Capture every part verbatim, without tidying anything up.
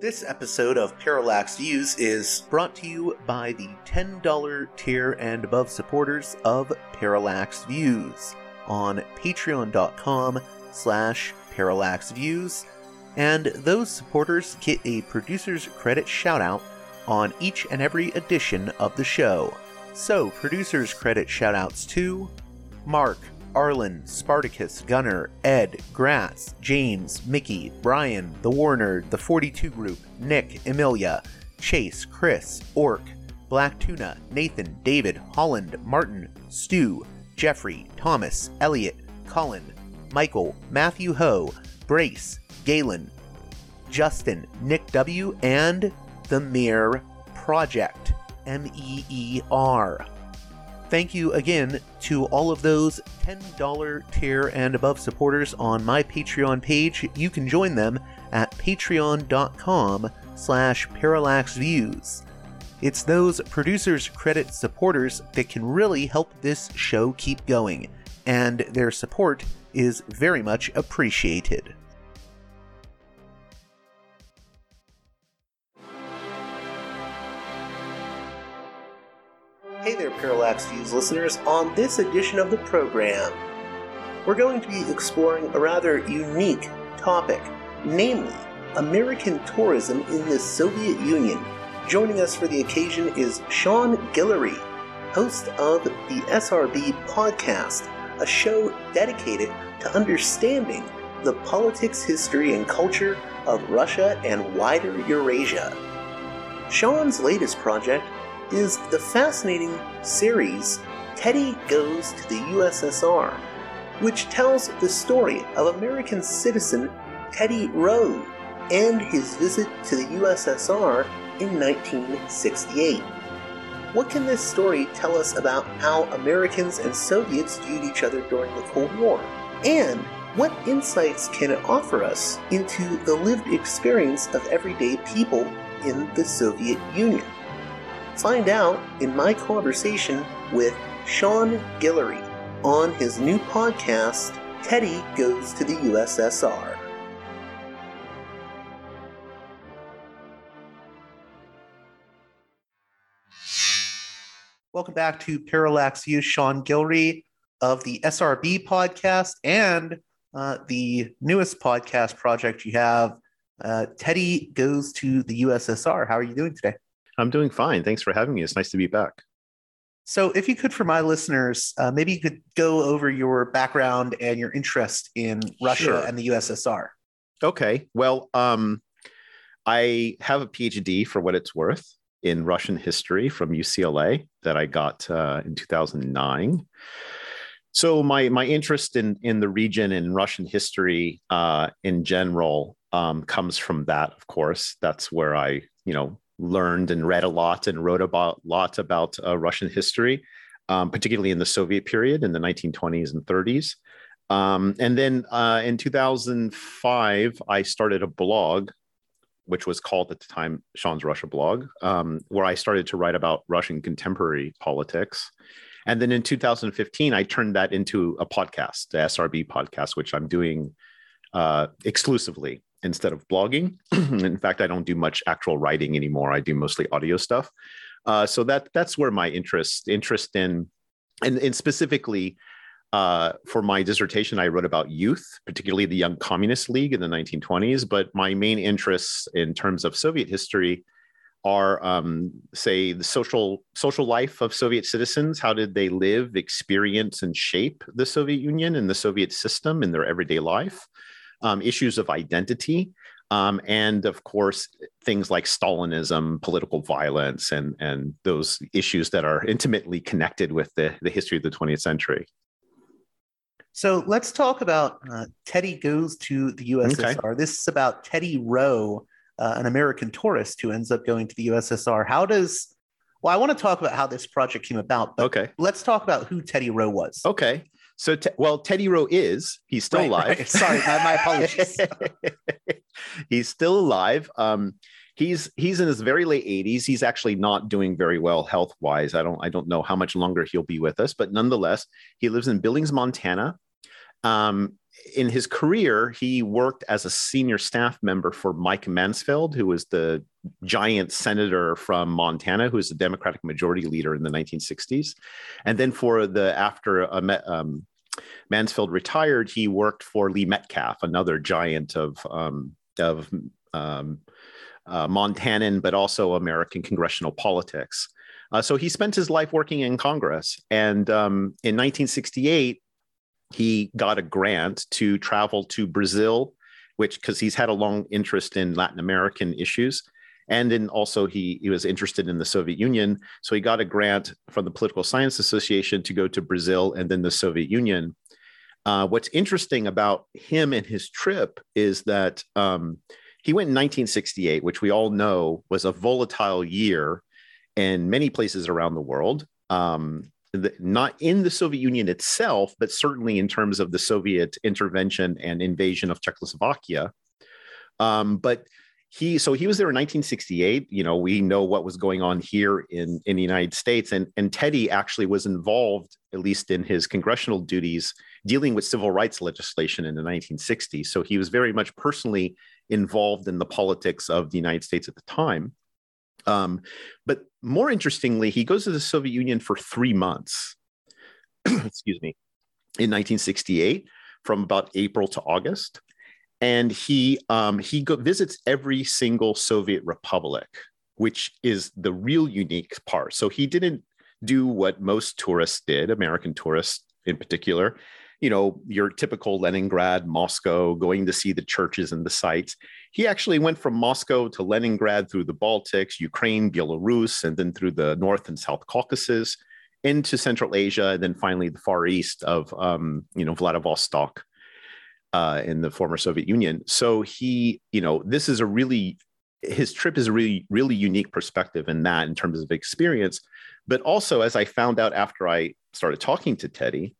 This episode of Parallax Views is brought to you by the ten dollars tier and above supporters of Parallax Views on patreon dot com slash parallaxviews, and those supporters get a producer's credit shout-out on each and every edition of the show. So, producer's credit shout-outs to Mark, Arlen, Spartacus, Gunner, Ed, Gratz, James, Mickey, Brian, The War Nerd, The forty-two Group, Nick, Emilia, Chase, Chris, Orc, Black Tuna, Nathan, David, Holland, Martin, Stu, Jeffrey, Thomas, Elliot, Colin, Michael, Matthew Ho, Brace, Galen, Justin, Nick W., and The Mere Project, M E E R. Thank you again to all of those ten dollars tier and above supporters on my Patreon page. You can join them at patreon dot com slash parallaxviews. It's those producers credit supporters that can really help this show keep going, and their support is very much appreciated. Hey there, Parallax Views listeners. On this edition of the program, we're going to be exploring a rather unique topic, namely American tourism in the Soviet Union. Joining us for the occasion is Sean Guillory, host of the S R B podcast, a show dedicated to understanding the politics, history, and culture of Russia and wider Eurasia. Sean's latest project is the fascinating series Teddy Goes to the U S S R, which tells the story of American citizen Teddy Rowe and his visit to the U S S R in nineteen sixty-eight. What can this story tell us about how Americans and Soviets viewed each other during the Cold War? And what insights can it offer us into the lived experience of everyday people in the Soviet Union? Find out in my conversation with Sean Guillory on his new podcast, Teddy Goes to the U S S R. Welcome back to Parallax Views, Sean Guillory of the S R B podcast and uh, the newest podcast project you have, uh, Teddy Goes to the U S S R. How are you doing today? I'm doing fine. Thanks for having me. It's nice to be back. So if you could, for my listeners, uh, maybe you could go over your background and your interest in Russia Sure. and the U S S R. Okay. Well, um, I have a P H D for what it's worth in Russian history from U C L A that I got uh, in two thousand nine. So my my interest in, in the region and Russian history uh, in general um, comes from that, of course. That's where I, you know, learned and read a lot and wrote about lots about uh, Russian history, um, particularly in the Soviet period in the nineteen twenties and thirties. Um, and then uh, in two thousand five, I started a blog, which was called at the time Sean's Russia Blog, um, where I started to write about Russian contemporary politics. And then in two thousand fifteen, I turned that into a podcast, the S R B podcast, which I'm doing uh, exclusively instead of blogging. In fact, I don't do much actual writing anymore. I do mostly audio stuff. Uh, so that that's where my interest interest in, and, and specifically uh, for my dissertation, I wrote about youth, particularly the Young Communist League in the nineteen twenties. But my main interests in terms of Soviet history are, um, say, the social social life of Soviet citizens. How did they live, experience, and shape the Soviet Union and the Soviet system in their everyday life? Um, issues of identity, Um, and of course, things like Stalinism, political violence, and, and those issues that are intimately connected with the, the history of the twentieth century. So let's talk about uh, Teddy Goes to the U S S R. Okay. This is about Teddy Rowe, uh, an American tourist who ends up going to the U S S R. How does, well, I want to talk about how this project came about, but okay. let's talk about who Teddy Rowe was. Okay. So, te- well, Teddy Rowe is, he's still right, alive. Right. Sorry, my, my apologies. He's still alive. Um, he's he's in his very late eighties. He's actually not doing very well health-wise. I don't, I don't know how much longer he'll be with us, but nonetheless, he lives in Billings, Montana. Um, in his career, he worked as a senior staff member for Mike Mansfield, who was the giant senator from Montana, who was the Democratic majority leader in the nineteen sixties. And then for the after um, Mansfield retired, he worked for Lee Metcalf, another giant of um, of um, uh, Montanan, but also American congressional politics. Uh, so he spent his life working in Congress. And um, in nineteen sixty-eight, he got a grant to travel to Brazil, which because he's had a long interest in Latin American issues. And then also he, he was interested in the Soviet Union. So he got a grant from the Political Science Association to go to Brazil and then the Soviet Union. Uh, what's interesting about him and his trip is that um, he went in nineteen sixty-eight, which we all know was a volatile year in many places around the world. Um, The, not in the Soviet Union itself, but certainly in terms of the Soviet intervention and invasion of Czechoslovakia. Um, but he, so he was there in nineteen sixty-eight. You know, we know what was going on here in, in the United States. And, and Teddy actually was involved, at least in his congressional duties, dealing with civil rights legislation in the nineteen sixties. So he was very much personally involved in the politics of the United States at the time. Um, but more interestingly, he goes to the Soviet Union for three months, excuse me, in nineteen sixty-eight, from about April to August. And he um, he go- visits every single Soviet republic, which is the real unique part. So he didn't do what most tourists did, American tourists in particular, you know, your typical Leningrad, Moscow, going to see the churches and the sites. He actually went from Moscow to Leningrad through the Baltics, Ukraine, Belarus, and then through the North and South Caucasus into Central Asia, and then finally the Far East of, um, you know, Vladivostok uh, in the former Soviet Union. So he, you know, this is a really, his trip is a really, really unique perspective in that in terms of experience. But also, as I found out after I started talking to Teddy,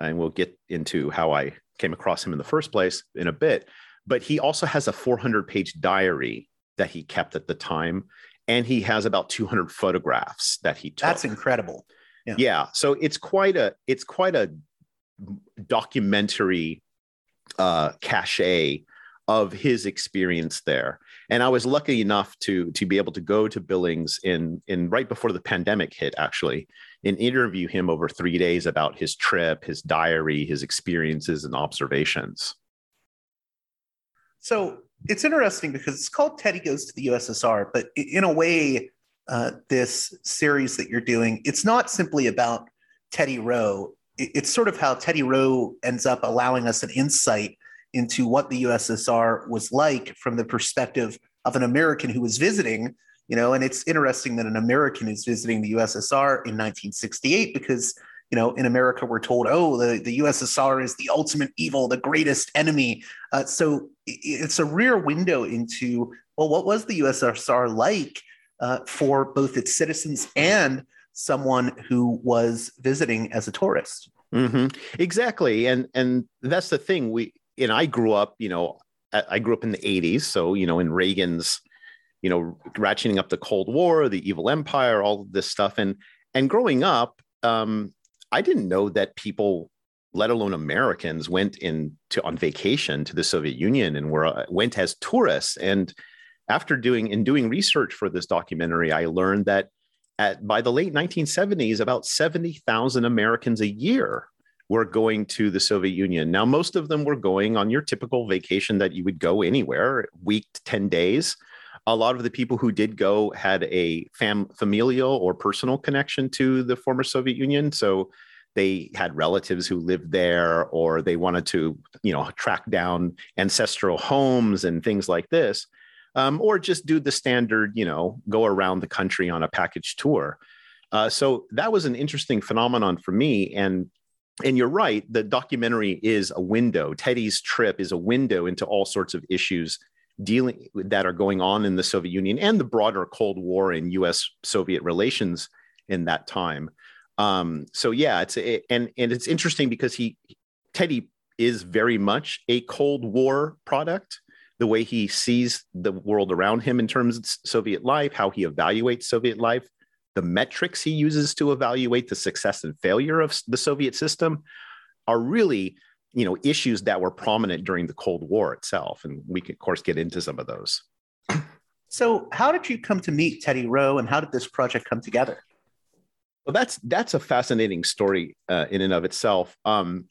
and we'll get into how I came across him in the first place in a bit. But he also has a four hundred page diary that he kept at the time. And he has about two hundred photographs that he took. That's incredible. Yeah. yeah. So it's quite a it's quite a documentary uh, cachet of his experience there. And I was lucky enough to to be able to go to Billings in in right before the pandemic hit, actually, and interview him over three days about his trip, his diary, his experiences and observations. So it's interesting because it's called Teddy Goes to the U S S R, but in a way, uh, this series that you're doing, it's not simply about Teddy Rowe. It's sort of how Teddy Rowe ends up allowing us an insight into what the U S S R was like from the perspective of an American who was visiting, you know, and it's interesting that an American is visiting the U S S R in nineteen sixty-eight because, you know, in America, we're told, oh, the, the U S S R is the ultimate evil, the greatest enemy. Uh, so it's a rear window into, well, what was the U S S R like uh, for both its citizens and someone who was visiting as a tourist? Mm-hmm. Exactly. And, and that's the thing. We, And I grew up, you know, I grew up in the eighties. So, you know, in Reagan's, you know, ratcheting up the Cold War, the evil empire, all of this stuff. And and growing up, um, I didn't know that people, let alone Americans, went in to on vacation to the Soviet Union and were uh, went as tourists. And after doing in doing research for this documentary, I learned that at by the late nineteen seventies, about seventy thousand Americans a year were going to the Soviet Union. Now, most of them were going on your typical vacation that you would go anywhere, week to ten days. A lot of the people who did go had a fam- familial or personal connection to the former Soviet Union. So they had relatives who lived there, or they wanted to, you know, track down ancestral homes and things like this, um, or just do the standard, you know, go around the country on a package tour. Uh, so that was an interesting phenomenon for me. And and you're right, the documentary is a window. Teddy's trip is a window into all sorts of issues dealing that are going on in the Soviet Union and the broader Cold War and U S Soviet relations in that time. Um, so yeah, it's it, and and it's interesting because he Teddy is very much a Cold War product. The way he sees the world around him in terms of Soviet life, how he evaluates Soviet life, the metrics he uses to evaluate the success and failure of the Soviet system, are really, you know, issues that were prominent during the Cold War itself, and we can, of course, get into some of those. So, how did you come to meet Teddy Rowe, and how did this project come together? Well, that's that's a fascinating story uh, in and of itself. Um,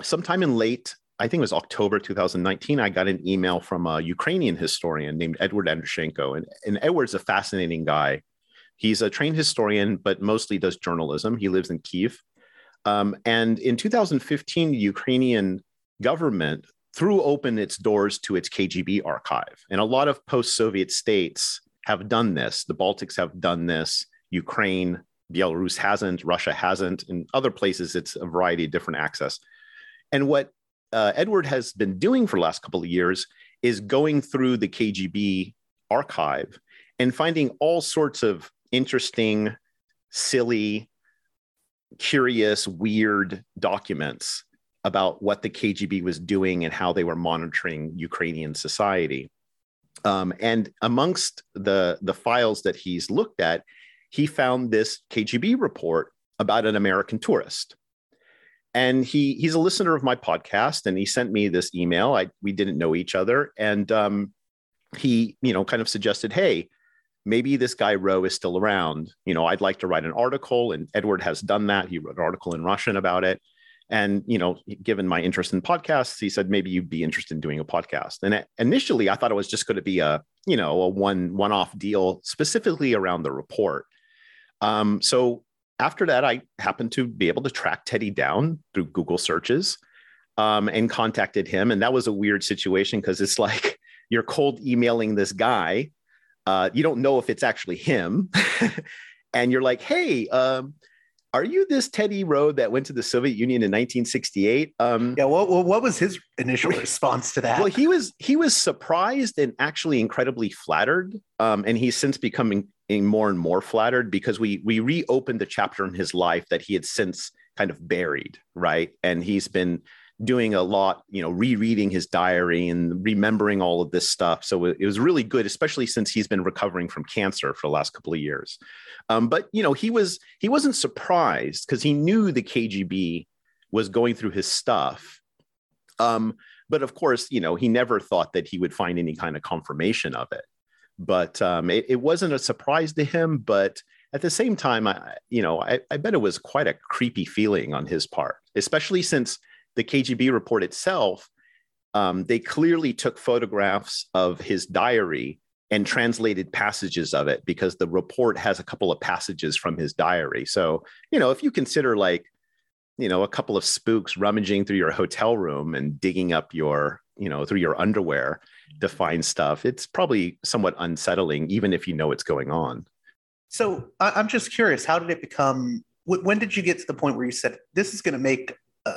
sometime in late, I think it was October twenty nineteen, I got an email from a Ukrainian historian named Edward Andrushenko. And, and Edward's a fascinating guy. He's a trained historian, but mostly does journalism. He lives in Kiev. Um, and in two thousand fifteen, the Ukrainian government threw open its doors to its K G B archive. And a lot of post-Soviet states have done this. The Baltics have done this. Ukraine, Belarus hasn't, Russia hasn't. In other places, it's a variety of different access. And what uh, Edward has been doing for the last couple of years is going through the K G B archive and finding all sorts of interesting, silly, curious, weird documents about what the K G B was doing and how they were monitoring Ukrainian society. Um, and amongst the, the files that he's looked at, he found this K G B report about an American tourist. And he he's a listener of my podcast, and he sent me this email. I, we didn't know each other. And um, he, you know, kind of suggested, hey, maybe this guy Rowe is still around. You know, I'd like to write an article. And Edward has done that. He wrote an article in Russian about it. And, you know, given my interest in podcasts, he said, maybe you'd be interested in doing a podcast. And initially, I thought it was just going to be a, you know, a one, one-off deal specifically around the report. Um, so after that, I happened to be able to track Teddy down through Google searches um, and contacted him. And that was a weird situation because it's like you're cold emailing this guy. Uh, you don't know if it's actually him. And you're like, hey, um, are you this Teddy Rowe that went to the Soviet Union in nineteen sixty-eight? Um, yeah, what, what was his initial response to that? Well, he was he was surprised and actually incredibly flattered. Um, and he's since becoming more and more flattered because we we reopened the chapter in his life that he had since kind of buried, right? And he's been doing a lot, you know, rereading his diary and remembering all of this stuff. So it was really good, especially since he's been recovering from cancer for the last couple of years. Um, but you know, he was he wasn't surprised because he knew the K G B was going through his stuff. Um, but of course, you know, he never thought that he would find any kind of confirmation of it. But um, it, it wasn't a surprise to him. But at the same time, I, you know, I, I bet it was quite a creepy feeling on his part, especially since the K G B report itself, um, they clearly took photographs of his diary and translated passages of it because the report has a couple of passages from his diary. So, you know, if you consider like, you know, a couple of spooks rummaging through your hotel room and digging up your, you know, through your underwear to find stuff, it's probably somewhat unsettling, even if you know what's going on. So I'm just curious, how did it become, when did you get to the point where you said, this is going to make a,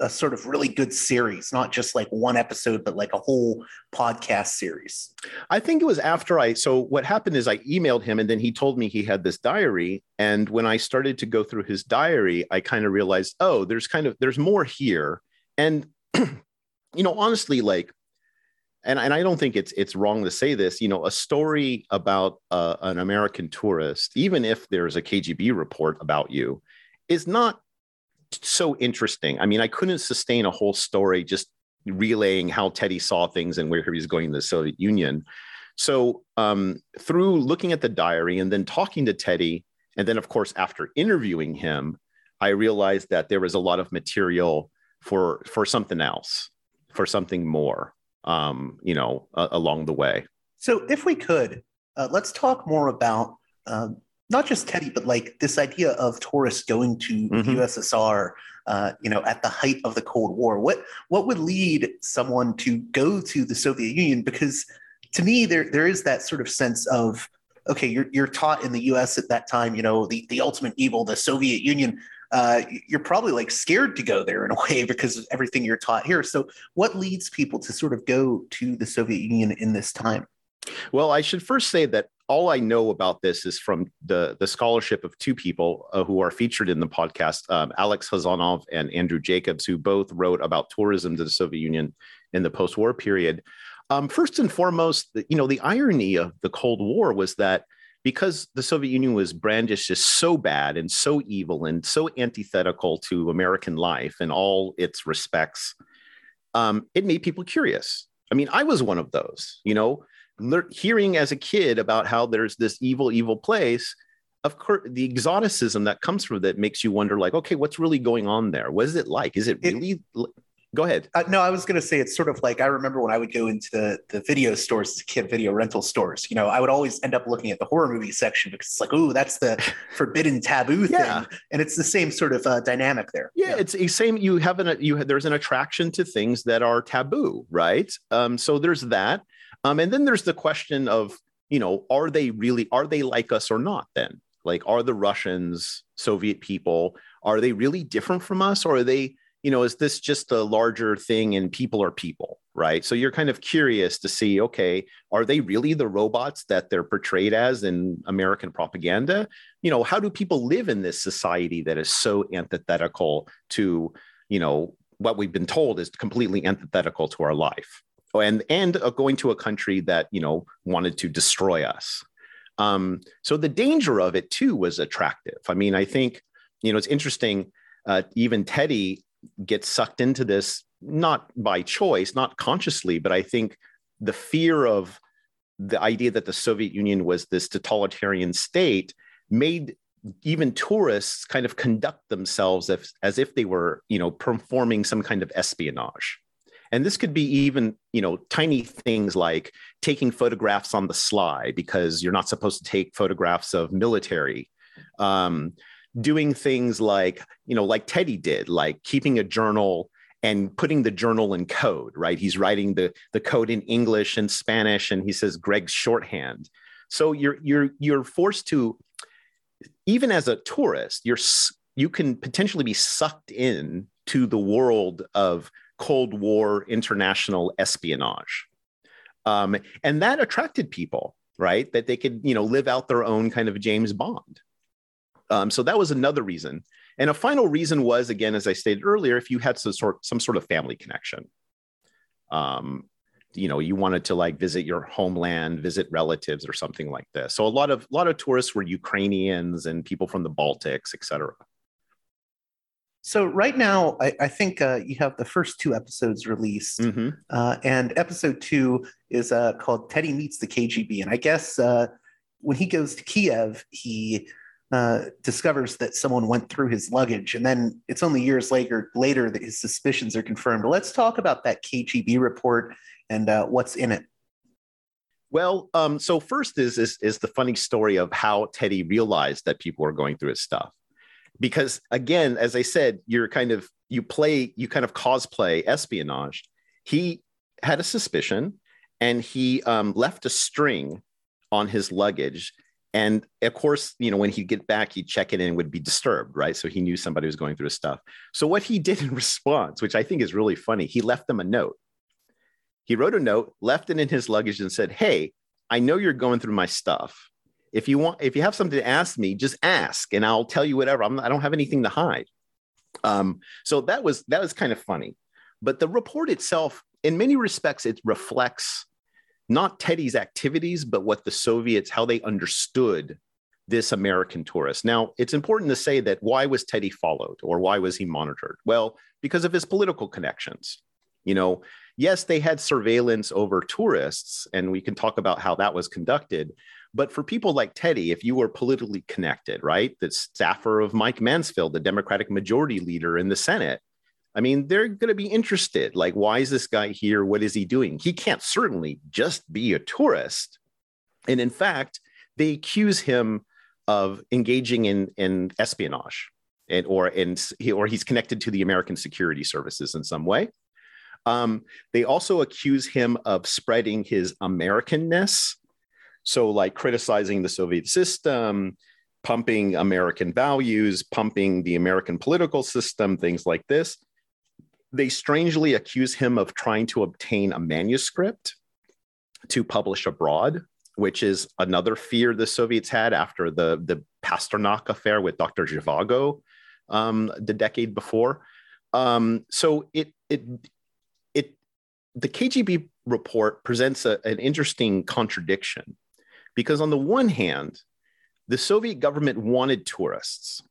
a sort of really good series, not just like one episode, but like a whole podcast series? I think it was after I, so what happened is I emailed him and then he told me he had this diary. And when I started to go through his diary, I kind of realized, oh, there's kind of, there's more here. And, you know, honestly, like, and, and I don't think it's it's wrong to say this, you know, a story about uh, an American tourist, even if there's a K G B report about you, is not so interesting. I mean, I couldn't sustain a whole story just relaying how Teddy saw things and where he was going to the Soviet Union. So um, through looking at the diary and then talking to Teddy, and then, of course, after interviewing him, I realized that there was a lot of material for for something else, for something more. Um, you know, uh, along the way. So if we could, uh, let's talk more about uh, not just Teddy, but like this idea of tourists going to mm-hmm. the U S S R, uh, you know, at the height of the Cold War. What what would lead someone to go to the Soviet Union? Because to me, there there is that sort of sense of, okay, you're you're taught in the U S at that time, you know, the, the ultimate evil, the Soviet Union. Uh, you're probably like scared to go there in a way because of everything you're taught here. So what leads people to sort of go to the Soviet Union in this time? Well, I should first say that all I know about this is from the, the scholarship of two people uh, who are featured in the podcast, um, Alex Hazanov and Andrew Jacobs, who both wrote about tourism to the Soviet Union in the post-war period. Um, first and foremost, you know, the irony of the Cold War was that because the Soviet Union was brandished as so bad and so evil and so antithetical to American life in all its respects, um, it made people curious. I mean, I was one of those, you know, le- hearing as a kid about how there's this evil, evil place. Of course, the exoticism that comes from that makes you wonder, like, okay, what's really going on there? What is it like? Is it really... It- Go ahead. Uh, no, I was going to say it's sort of like I remember when I would go into the, the video stores as a kid, video rental stores, you know, I would always end up looking at the horror movie section because it's like, oh, that's the forbidden taboo yeah. thing. And it's the same sort of uh, dynamic there. Yeah, yeah, it's the same. You have an you have, there's an attraction to things that are taboo. Right. Um, so there's that. Um, and then there's the question of, you know, are they really are they like us or not then? Like, are the Russians, Soviet people, are they really different from us, or are they, you know, is this just a larger thing and people are people, right? So you're kind of curious to see, okay, are they really the robots that they're portrayed as in American propaganda? You know, how do people live in this society that is so antithetical to, you know, what we've been told is completely antithetical to our life? And, and going to a country that, you know, wanted to destroy us. Um, so the danger of it too was attractive. I mean, I think, you know, it's interesting, uh, even Teddy gets sucked into this, not by choice, not consciously, but I think the fear of the idea that the Soviet Union was this totalitarian state made even tourists kind of conduct themselves as, as if they were, you know, performing some kind of espionage. And this could be even, you know, tiny things like taking photographs on the sly because you're not supposed to take photographs of military. Um, doing things like, you know, like Teddy did, like keeping a journal and putting the journal in code, right? He's writing the, the code in English and Spanish, and he says Greg's shorthand. So you're you're you're forced to, even as a tourist, you're you can potentially be sucked in to the world of Cold War international espionage, um, and that attracted people, right? That they could, you know, live out their own kind of James Bond. Um, so that was another reason. And a final reason was, again, as I stated earlier, if you had some sort, some sort of family connection, um, you know, you wanted to like visit your homeland, visit relatives or something like this. So a lot of, a lot of tourists were Ukrainians and people from the Baltics, et cetera. So right now, I, I think uh, you have the first two episodes released, mm-hmm. uh, and episode two is uh, called Teddy Meets the K G B. And I guess uh, when he goes to Kiev, he... Uh, discovers that someone went through his luggage, and then it's only years later later that his suspicions are confirmed. Let's talk about that K G B report and uh, what's in it. Well, um, so first is, is is the funny story of how Teddy realized that people were going through his stuff, because again, as I said, you're kind of you play you kind of cosplay espionage. He had a suspicion, and he um, left a string on his luggage. And of course, you know, when he'd get back, he'd check it in and would be disturbed, right? So he knew somebody was going through his stuff. So what he did in response, which I think is really funny, he left them a note. He wrote a note, left it in his luggage and said, hey, I know you're going through my stuff. If you want, if you have something to ask me, just ask and I'll tell you whatever. I'm, I don't have anything to hide. Um, so that was, that was kind of funny. But the report itself, in many respects, it reflects not Teddy's activities, but what the Soviets, how they understood this American tourist. Now, it's important to say that why was Teddy followed or why was he monitored? Well, because of his political connections. You know, yes, they had surveillance over tourists, and we can talk about how that was conducted. But for people like Teddy, if you were politically connected, right, the staffer of Mike Mansfield, the Democratic majority leader in the Senate, I mean, they're going to be interested. Like, why is this guy here? What is he doing? He can't certainly just be a tourist. And in fact, they accuse him of engaging in in espionage, and or in he, or he's connected to the American security services in some way. Um, they also accuse him of spreading his Americanness, so like criticizing the Soviet system, pumping American values, pumping the American political system, things like this. They strangely accuse him of trying to obtain a manuscript to publish abroad, which is another fear the Soviets had after the, the Pasternak affair with Doctor Zhivago um, the decade before. Um, so it it it the K G B report presents a, an interesting contradiction, because on the one hand, the Soviet government wanted tourists.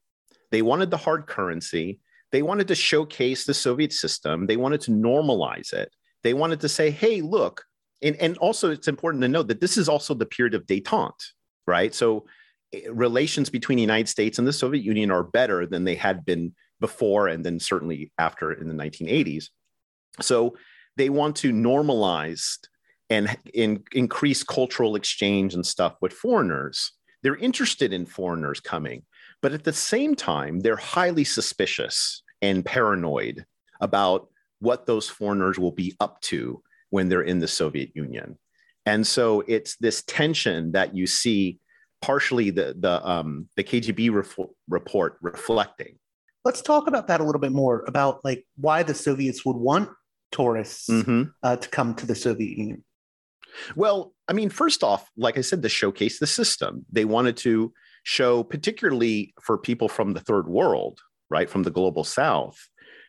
They wanted the hard currency. They wanted to showcase the Soviet system. They wanted to normalize it. They wanted to say, hey, look, and, and also it's important to note that this is also the period of détente, right? So relations between the United States and the Soviet Union are better than they had been before, and then certainly after in the nineteen eighties. So they want to normalize and, and increase cultural exchange and stuff with foreigners. They're interested in foreigners coming. But at the same time, they're highly suspicious and paranoid about what those foreigners will be up to when they're in the Soviet Union. And so it's this tension that you see partially the, the, um, the K G B ref- report reflecting. Let's talk about that a little bit more, about like why the Soviets would want tourists mm-hmm. uh, to come to the Soviet Union. Well, I mean, first off, like I said, to showcase the system. They wanted to show, particularly for people from the third world, right, from the global south,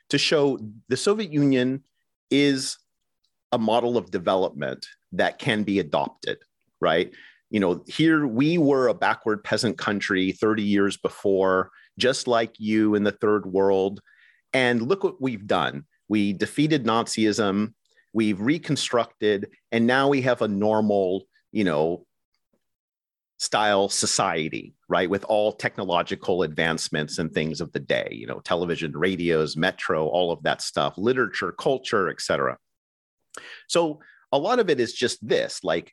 to show the Soviet Union is a model of development that can be adopted, right? You know, here we were a backward peasant country thirty years before, just like you in the third world. And look what we've done. We defeated Nazism, we've reconstructed, and now we have a normal, you know, style society, right, with all technological advancements and things of the day, you know, television, radios, metro, all of that stuff, literature, culture, et cetera. So a lot of it is just this, like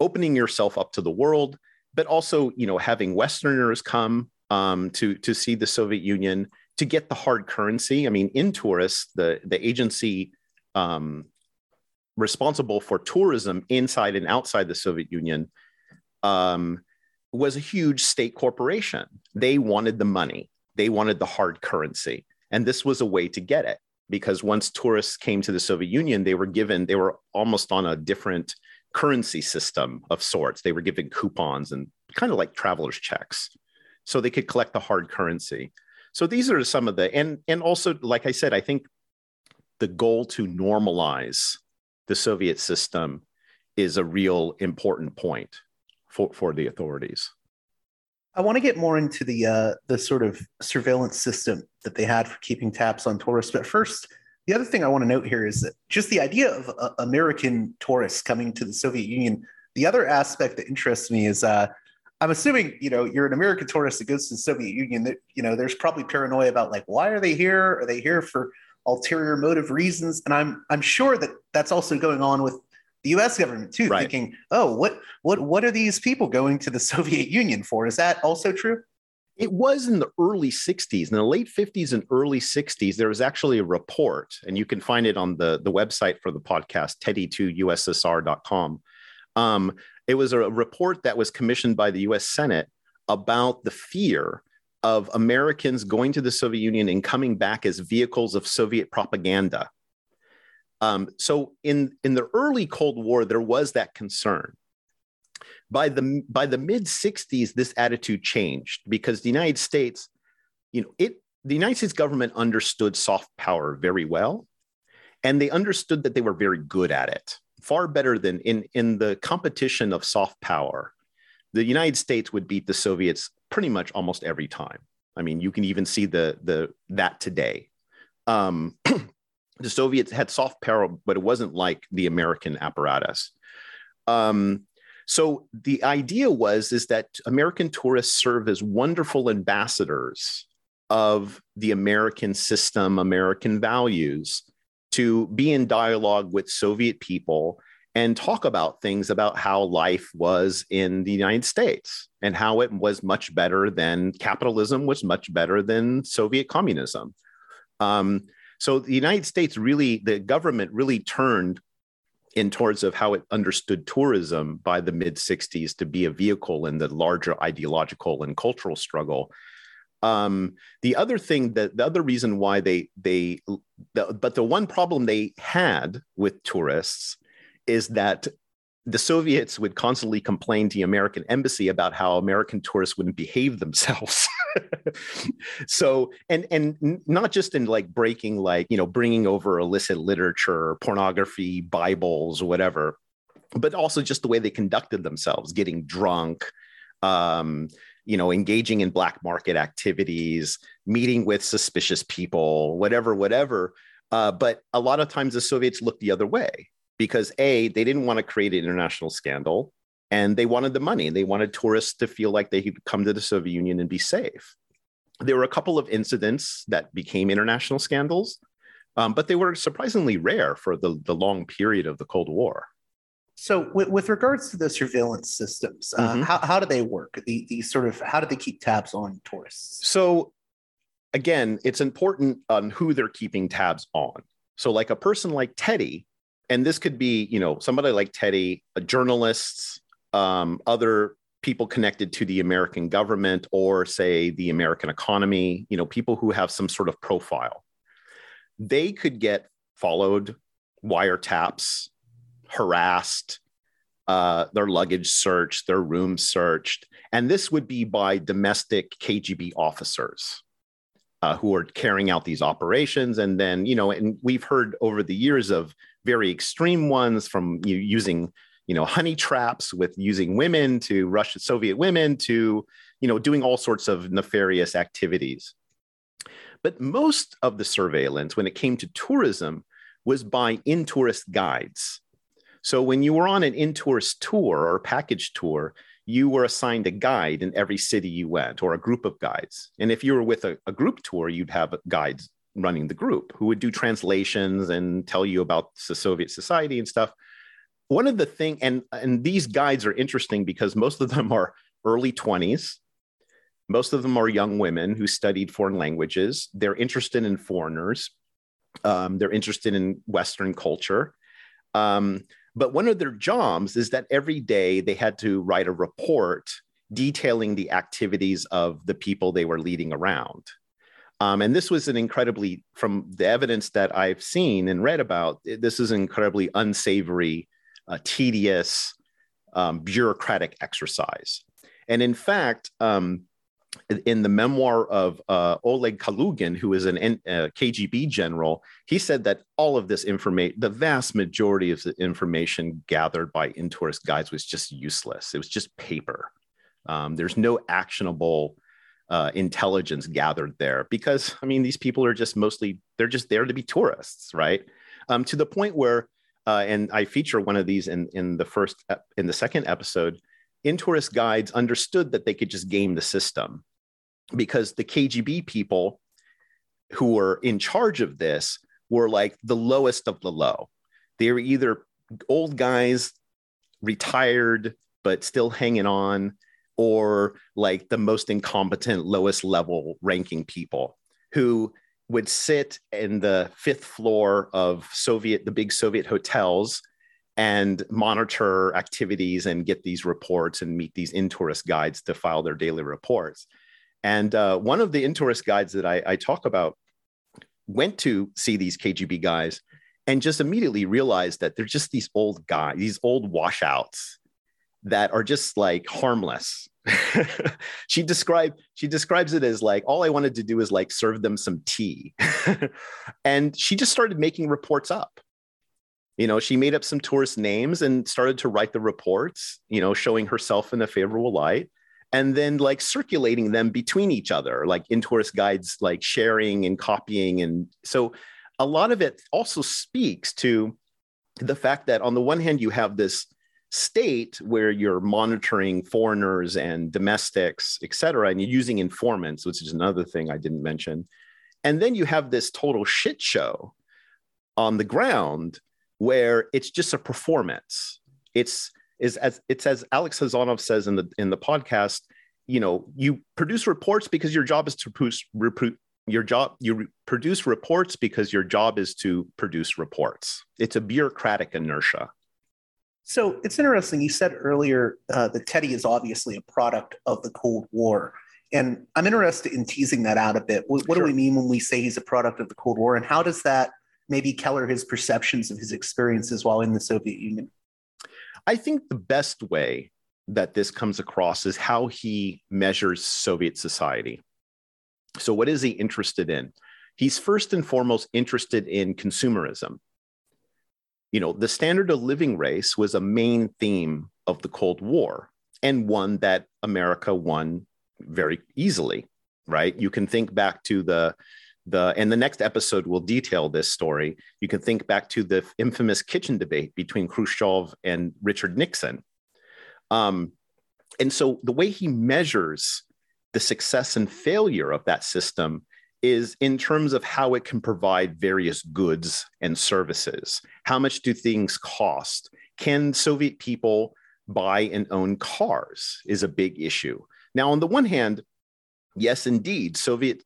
opening yourself up to the world, but also, you know, having Westerners come um, to, to see the Soviet Union, to get the hard currency. I mean, Intourist, the, the agency um, responsible for tourism inside and outside the Soviet Union, um, was a huge state corporation. They wanted the money. They wanted the hard currency. And this was a way to get it, because once tourists came to the Soviet Union, they were given, they were almost on a different currency system of sorts. They were given coupons and kind of like traveler's checks, so they could collect the hard currency. So these are some of the, and, and also, like I said, I think the goal to normalize the Soviet system is a real important point for, for the authorities. I want to get more into the uh, the sort of surveillance system that they had for keeping tabs on tourists. But first, the other thing I want to note here is that just the idea of uh, American tourists coming to the Soviet Union, the other aspect that interests me is uh, I'm assuming, you know, you're an American tourist that goes to the Soviet Union, that, you know, there's probably paranoia about like, why are they here? Are they here for ulterior motive reasons? And I'm I'm sure that that's also going on with the U S government too, right, thinking, oh, what, what, what are these people going to the Soviet Union for? Is that also true? It was in the early sixties, in the late fifties and early sixties, there was actually a report, and you can find it on the, the website for the podcast, teddy two u s s r dot com. Um, it was a report that was commissioned by the U S Senate about the fear of Americans going to the Soviet Union and coming back as vehicles of Soviet propaganda. Um, so in, in the early Cold War, there was that concern. By the by the mid-sixties, this attitude changed, because the United States, you know, it the United States government understood soft power very well, and they understood that they were very good at it, far better than in, in the competition of soft power. The United States would beat the Soviets pretty much almost every time. I mean, you can even see the the that today. Um, The Soviets had soft power, but it wasn't like the American apparatus. Um, so the idea was is that American tourists serve as wonderful ambassadors of the American system, American values, to be in dialogue with Soviet people and talk about things about how life was in the United States and how it was much better than capitalism was much better than Soviet communism. Um, so the United States really, the government really turned in towards of how it understood tourism by the mid sixties to be a vehicle in the larger ideological and cultural struggle. Um, the other thing that the other reason why they, they, the, but the one problem they had with tourists is that the Soviets would constantly complain to the American embassy about how American tourists wouldn't behave themselves. So, and, and not just in like breaking, like, you know, bringing over illicit literature, pornography, Bibles, whatever, but also just the way they conducted themselves, getting drunk, um, you know, engaging in black market activities, meeting with suspicious people, whatever, whatever. Uh, but a lot of times the Soviets looked the other way because A, they didn't want to create an international scandal and they wanted the money. They wanted tourists to feel like they could come to the Soviet Union and be safe. There were a couple of incidents that became international scandals, um, but they were surprisingly rare for the, the long period of the Cold War. So with, with regards to the surveillance systems, uh, mm-hmm. how, how do they work? The, the sort of, how do they keep tabs on tourists? So again, it's important on who they're keeping tabs on. So like a person like Teddy, and this could be, you know, somebody like Teddy, a journalists, um, other people connected to the American government or say the American economy, you know, people who have some sort of profile, they could get followed, wiretaps, harassed, uh, their luggage searched, their room searched. And this would be by domestic K G B officers uh, who are carrying out these operations. And then, you know, and we've heard over the years of very extreme ones from you know, using, you know, honey traps with using women to Russian Soviet women to, you know, doing all sorts of nefarious activities. But most of the surveillance when it came to tourism was by Intourist guides. So when you were on an Intourist tour or package tour, you were assigned a guide in every city you went or a group of guides. And if you were with a, a group tour, you'd have guides running the group who would do translations and tell you about the Soviet society and stuff. One of the thing, and, and these guides are interesting because most of them are early twenties. Most of them are young women who studied foreign languages. They're interested in foreigners. Um, they're interested in Western culture. Um, But one of their jobs is that every day they had to write a report detailing the activities of the people they were leading around. Um, and this was an incredibly, from the evidence that I've seen and read about, this is an incredibly unsavory, uh, tedious, um, bureaucratic exercise. And in fact, um, in the memoir of uh, Oleg Kalugin, who is an uh, K G B general, he said that all of this information, the vast majority of the information gathered by Intourist guides was just useless. It was just paper. Um, there's no actionable uh, intelligence gathered there because, I mean, these people are just mostly, they're just there to be tourists, right? Um, to the point where, uh, and I feature one of these in, in the first, in the second episode, Intourist guides understood that they could just game the system because the K G B people who were in charge of this were like the lowest of the low. They were either old guys, retired, but still hanging on, or like the most incompetent, lowest level ranking people who would sit in the fifth floor of Soviet, the big Soviet hotels and monitor activities and get these reports and meet these Intourist guides to file their daily reports. And uh, one of the Intourist guides that I, I talk about went to see these K G B guys and just immediately realized that they're just these old guys, these old washouts that are just like harmless. she described she describes it as like, all I wanted to do is like serve them some tea. And she just started making reports up. You know, she made up some tourist names and started to write the reports, you know, showing herself in a favorable light and then like circulating them between each other, like Intourist guides, like sharing and copying. And so a lot of it also speaks to the fact that on the one hand, you have this state where you're monitoring foreigners and domestics, et cetera, and you're using informants, which is another thing I didn't mention. And then you have this total shit show on the ground where it's just a performance. It's is as it's as Alex Hazanov says in the in the podcast. You know, you produce reports because your job is to produce repro- your job. You re- produce reports because your job is to produce reports. It's a bureaucratic inertia. So it's interesting. You said earlier uh, that Teddy is obviously a product of the Cold War. And I'm interested in teasing that out a bit. What, what sure. do we mean when we say he's a product of the Cold War? And how does that maybe color his perceptions of his experiences while in the Soviet Union? I think the best way that this comes across is how he measures Soviet society. So what is he interested in? He's first and foremost interested in consumerism. You know, the standard of living race was a main theme of the Cold War, and one that America won very easily, right? You can think back to the, the, and the next episode will detail this story. You can think back to the infamous kitchen debate between Khrushchev and Richard Nixon. Um, and so the way he measures the success and failure of that system is in terms of how it can provide various goods and services. How much do things cost? Can Soviet people buy and own cars is a big issue. Now, on the one hand, yes, indeed, Soviet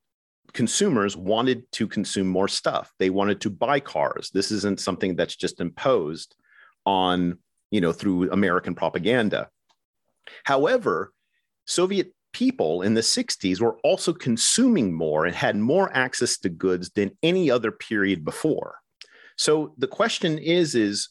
consumers wanted to consume more stuff. They wanted to buy cars. This isn't something that's just imposed on you know, through American propaganda. However, Soviet people in the sixties were also consuming more and had more access to goods than any other period before. So the question is, is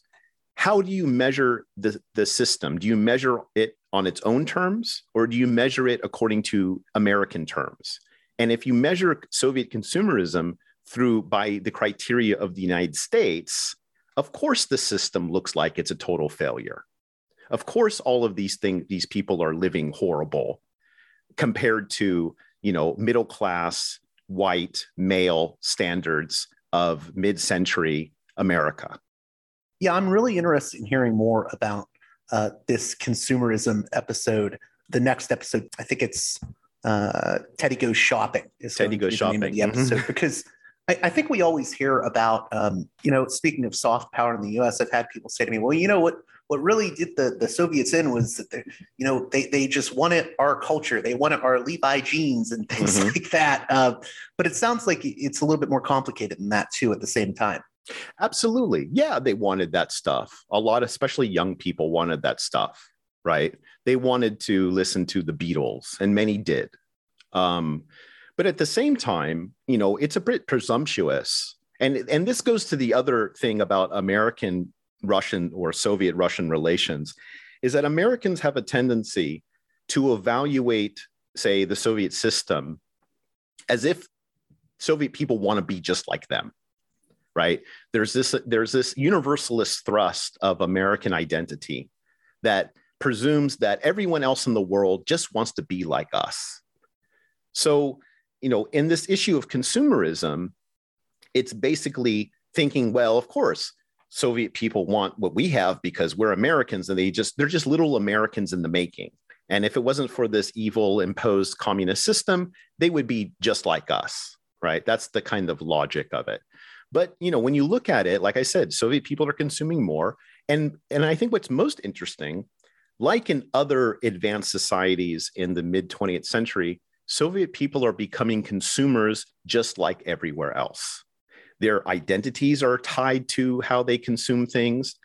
how do you measure the, the system? Do you measure it on its own terms, or do you measure it according to American terms? And if you measure Soviet consumerism through by the criteria of the United States, of course, the system looks like it's a total failure. Of course, all of these things, these people are living horrible compared to, you know, middle class, white, male standards of mid-century America. Yeah, I'm really interested in hearing more about uh, this consumerism episode. The next episode, I think it's uh, Teddy Goes Shopping. Is Teddy Goes Shopping. The name of the episode, because I think we always hear about, um, you know, speaking of soft power in the U S, I've had people say to me, well, you know, what what really did the, the Soviets in was that, they, you know, they they just wanted our culture. They wanted our Levi jeans and things mm-hmm. like that. Uh, but it sounds like it's a little bit more complicated than that, too, at the same time. Absolutely. Yeah, they wanted that stuff. A lot, especially young people wanted that stuff, right? They wanted to listen to the Beatles, and many did. Um But at the same time, you know, it's a bit presumptuous. And, and this goes to the other thing about American-Russian or Soviet-Russian relations, is that Americans have a tendency to evaluate, say, the Soviet system as if Soviet people want to be just like them, right? There's this, there's this universalist thrust of American identity that presumes that everyone else in the world just wants to be like us. So, you know, in this issue of consumerism, it's basically thinking, well, of course, Soviet people want what we have because we're Americans, and they just they're just little Americans in the making. And if it wasn't for this evil imposed communist system, they would be just like us, right? That's the kind of logic of it. But, you know, when you look at it, like I said, Soviet people are consuming more. And, and I think what's most interesting, like in other advanced societies in the mid-twentieth century, Soviet people are becoming consumers just like everywhere else. Their identities are tied to how they consume things,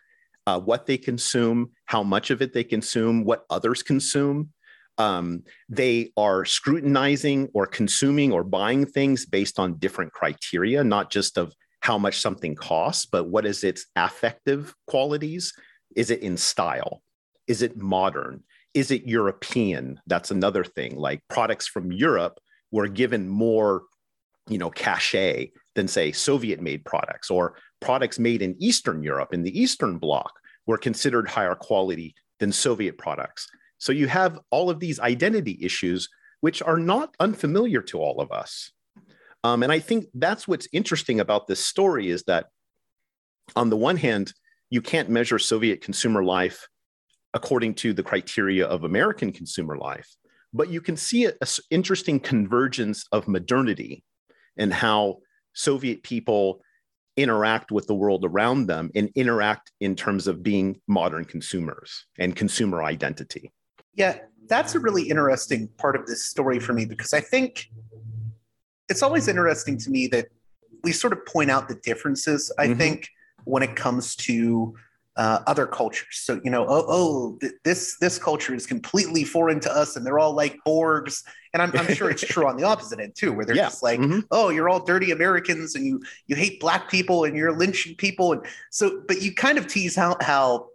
uh, what they consume, how much of it they consume, what others consume. Um, they are scrutinizing or consuming or buying things based on different criteria, not just of how much something costs, but what is its affective qualities? Is it in style? Is it modern? Is it European? That's another thing. Like products from Europe were given more, you know, cachet than, say, Soviet-made products, or products made in Eastern Europe, in the Eastern Bloc, were considered higher quality than Soviet products. So you have all of these identity issues, which are not unfamiliar to all of us. Um, and I think that's what's interesting about this story is that, on the one hand, you can't measure Soviet consumer life according to the criteria of American consumer life, but you can see an interesting convergence of modernity and how Soviet people interact with the world around them and interact in terms of being modern consumers and consumer identity. Yeah, that's a really interesting part of this story for me, because I think it's always interesting to me that we sort of point out the differences, I mm-hmm. think, when it comes to uh, other cultures. So, you know, oh, oh th- this this culture is completely foreign to us and they're all like Borgs. And I'm, I'm sure it's true on the opposite end, too, where they're yeah. just like, mm-hmm. oh, you're all dirty Americans and you you hate black people and you're lynching people. And so, but you kind of tease how, how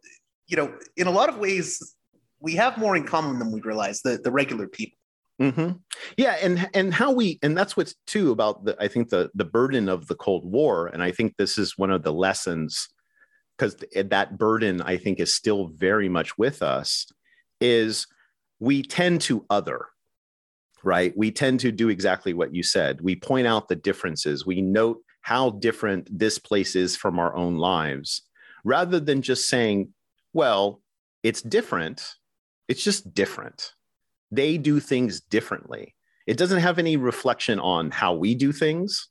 you know, in a lot of ways, we have more in common than we realize, the, the regular people. Mm-hmm. Yeah. And and how we and that's what's too about the I think the the burden of the Cold War. And I think this is one of the lessons, because th- that burden, I think, is still very much with us, is we tend to other. Right. We tend to do exactly what you said. We point out the differences. We note how different this place is from our own lives, rather than just saying, well, it's different. It's just different. They do things differently. It doesn't have any reflection on how we do things.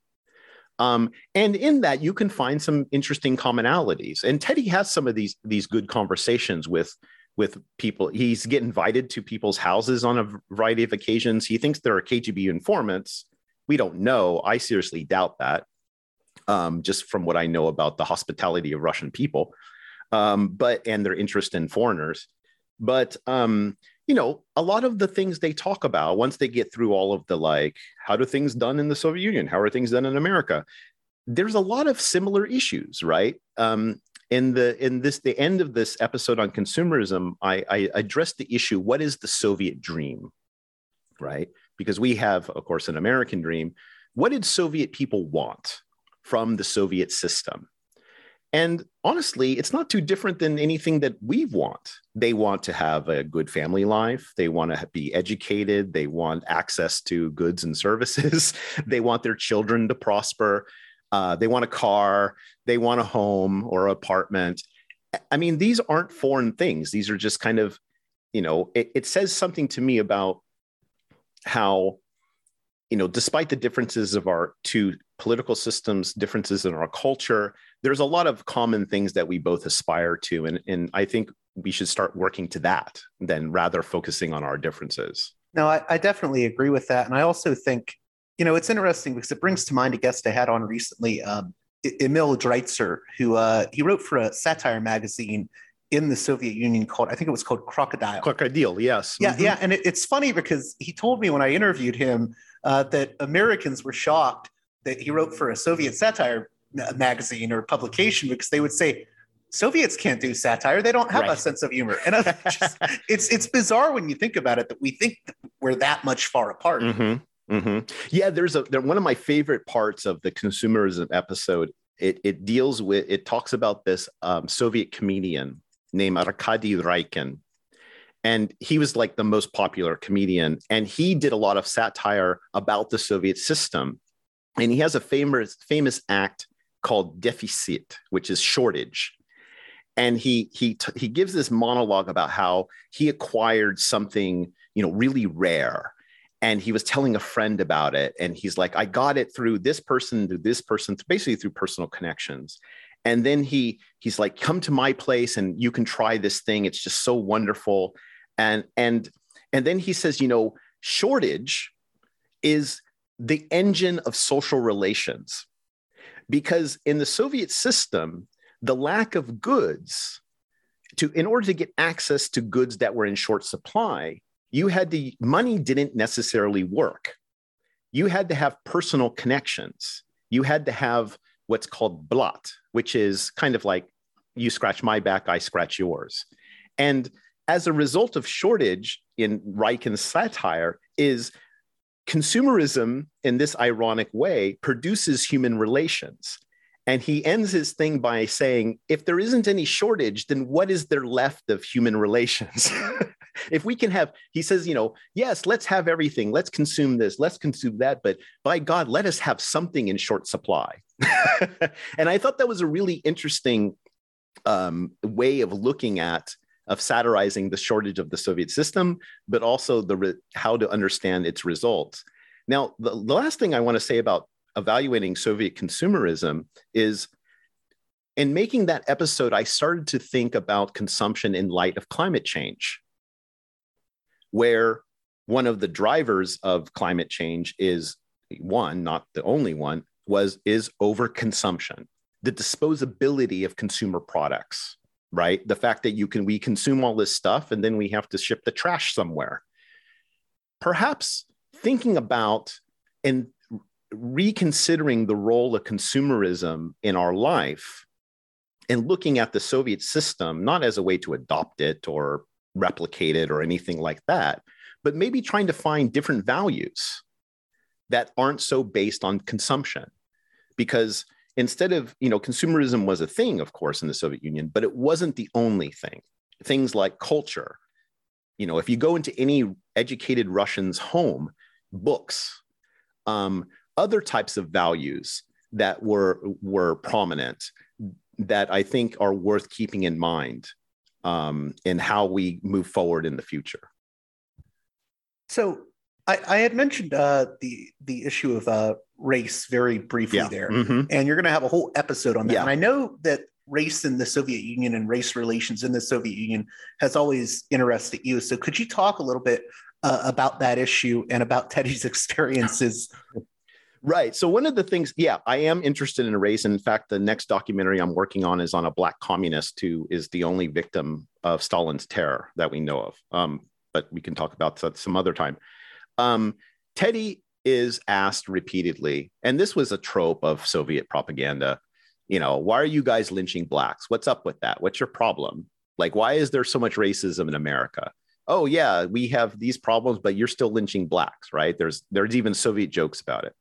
Um, and in that, you can find some interesting commonalities. And Teddy has some of these, these good conversations with, with people. He's get invited to people's houses on a variety of occasions. He thinks there are K G B informants. We don't know. I seriously doubt that, um, just from what I know about the hospitality of Russian people, um, but and their interest in foreigners. But um, you know, a lot of the things they talk about, once they get through all of the, like, how do things done in the Soviet Union? How are things done in America? There's a lot of similar issues, right? Um, in the in this the end of this episode on consumerism, I, I addressed the issue: what is the Soviet dream, right? Because we have, of course, an American dream. What did Soviet people want from the Soviet system? And honestly, it's not too different than anything that we want. They want to have a good family life. They want to be educated. They want access to goods and services. They want their children to prosper. Uh, they want a car. They want a home or apartment. I mean, these aren't foreign things. These are just kind of, you know, it, it says something to me about how, you know, despite the differences of our two political systems, differences in our culture, there's a lot of common things that we both aspire to. And, and I think we should start working to that than rather focusing on our differences. No, I, I definitely agree with that. And I also think, you know, it's interesting because it brings to mind a guest I had on recently, um, Emil Dreitzer, who uh, he wrote for a satire magazine in the Soviet Union called, I think it was called Crocodile. Crocodile, yes. Yeah, mm-hmm. yeah. And it, it's funny because he told me when I interviewed him uh, that Americans were shocked that he wrote for a Soviet satire ma- magazine or publication, because they would say, Soviets can't do satire. They don't have right. a sense of humor. And just, it's it's bizarre when you think about it, that we think that we're that much far apart. Mm-hmm. Mm-hmm. Yeah, there's a there, one of my favorite parts of the consumerism episode. It, it deals with, it talks about this um, Soviet comedian named Arkady Raikin. And he was like the most popular comedian. And he did a lot of satire about the Soviet system. And he has a famous famous act called Deficit, which is shortage. And he he t- he gives this monologue about how he acquired something, you know, really rare. And he was telling a friend about it. And he's like, I got it through this person, through this person, basically through personal connections. And then he he's like, come to my place and you can try this thing. It's just so wonderful. And and and then he says, you know, shortage is the engine of social relations, because in the Soviet system, the lack of goods to, in order to get access to goods that were in short supply, you had to, money didn't necessarily work. You had to have personal connections. You had to have what's called blat, which is kind of like you scratch my back, I scratch yours. And as a result of shortage in Raikin's satire is consumerism in this ironic way produces human relations. And he ends his thing by saying, if there isn't any shortage, then what is there left of human relations? If we can have, he says, you know, yes, let's have everything. Let's consume this. Let's consume that. But by God, let us have something in short supply. And I thought that was a really interesting um, way of looking at of satirizing the shortage of the Soviet system, but also the re- how to understand its results. Now, the, the last thing I want to say about evaluating Soviet consumerism is In making that episode, I started to think about consumption in light of climate change, where one of the drivers of climate change is one, not the only one, was is overconsumption, the disposability of consumer products, right? The fact that you can, we consume all this stuff and then we have to ship the trash somewhere. Perhaps thinking about and reconsidering the role of consumerism in our life and looking at the Soviet system, not as a way to adopt it or replicate it or anything like that, but maybe trying to find different values that aren't so based on consumption. Because instead of, you know, consumerism was a thing, of course, in the Soviet Union, but it wasn't the only thing. Things like culture. You know, if you go into any educated Russian's home, books, um, other types of values that were, were prominent that I think are worth keeping in mind um, in how we move forward in the future. So I, I had mentioned uh, the the issue of uh, race very briefly yeah. there, mm-hmm. and you're going to have a whole episode on that. Yeah. And I know that race in the Soviet Union and race relations in the Soviet Union has always interested you. So could you talk a little bit uh, about that issue and about Teddy's experiences? Right. So one of the things, yeah, I am interested in race. And in fact, the next documentary I'm working on is on a Black communist who is the only victim of Stalin's terror that we know of. Um, but we can talk about that some other time. Um, Teddy is asked repeatedly, and this was a trope of Soviet propaganda, you know, why are you guys lynching Blacks? What's up with that? What's your problem? Like, why is there so much racism in America? Oh, yeah, we have these problems, but you're still lynching Blacks, right? There's there's even Soviet jokes about it.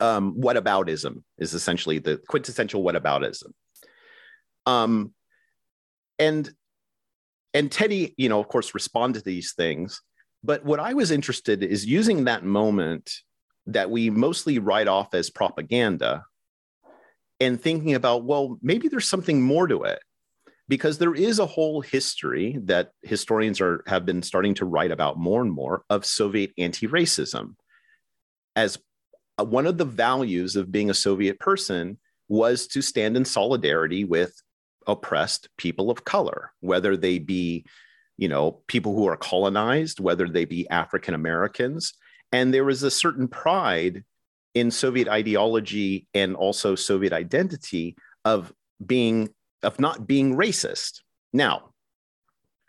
Um, whataboutism is essentially the quintessential whataboutism. Um, and, and Teddy, you know, of course, responded to these things. But what I was interested in is using that moment that we mostly write off as propaganda and thinking about, well, maybe there's something more to it, because there is a whole history that historians are have been starting to write about more and more of Soviet anti-racism. As one of the values of being a Soviet person was to stand in solidarity with oppressed people of color, whether they be you know, people who are colonized, whether they be African Americans. And there was a certain pride in Soviet ideology and also Soviet identity of being, of not being racist. Now,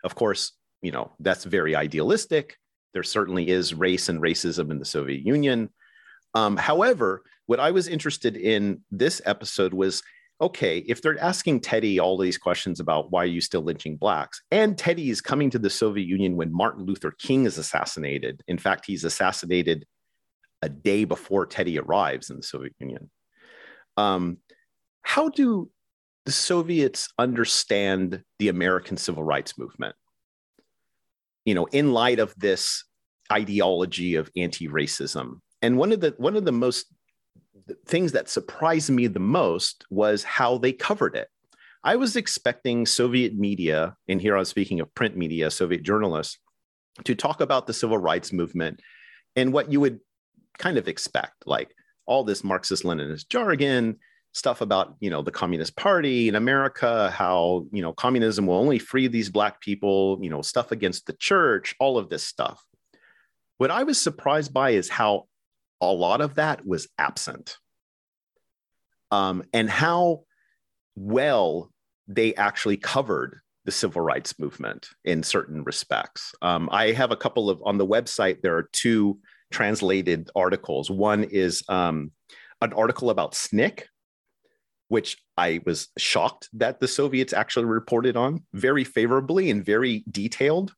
of course, you know, that's very idealistic. There certainly is race and racism in the Soviet Union. Um, however, what I was interested in this episode was, okay, if they're asking Teddy all these questions about why are you still lynching Blacks, and Teddy is coming to the Soviet Union when Martin Luther King is assassinated. In fact, he's assassinated a day before Teddy arrives in the Soviet Union. Um, how do the Soviets understand the American civil rights movement? You know, in light of this ideology of anti-racism. And one of the one of the most The things that surprised me the most was how they covered it. I was expecting Soviet media, and here I'm speaking of print media, Soviet journalists, to talk about the civil rights movement and what you would kind of expect, like all this Marxist-Leninist jargon, stuff about, you know, the Communist Party in America, how, you know, communism will only free these Black people, you know, stuff against the church, all of this stuff. What I was surprised by is how a lot of that was absent, um, and how well they actually covered the civil rights movement in certain respects. Um, I have a couple of, on the website, there are two translated articles. One is um, an article about S N C C, which I was shocked that the Soviets actually reported on very favorably and very detailed.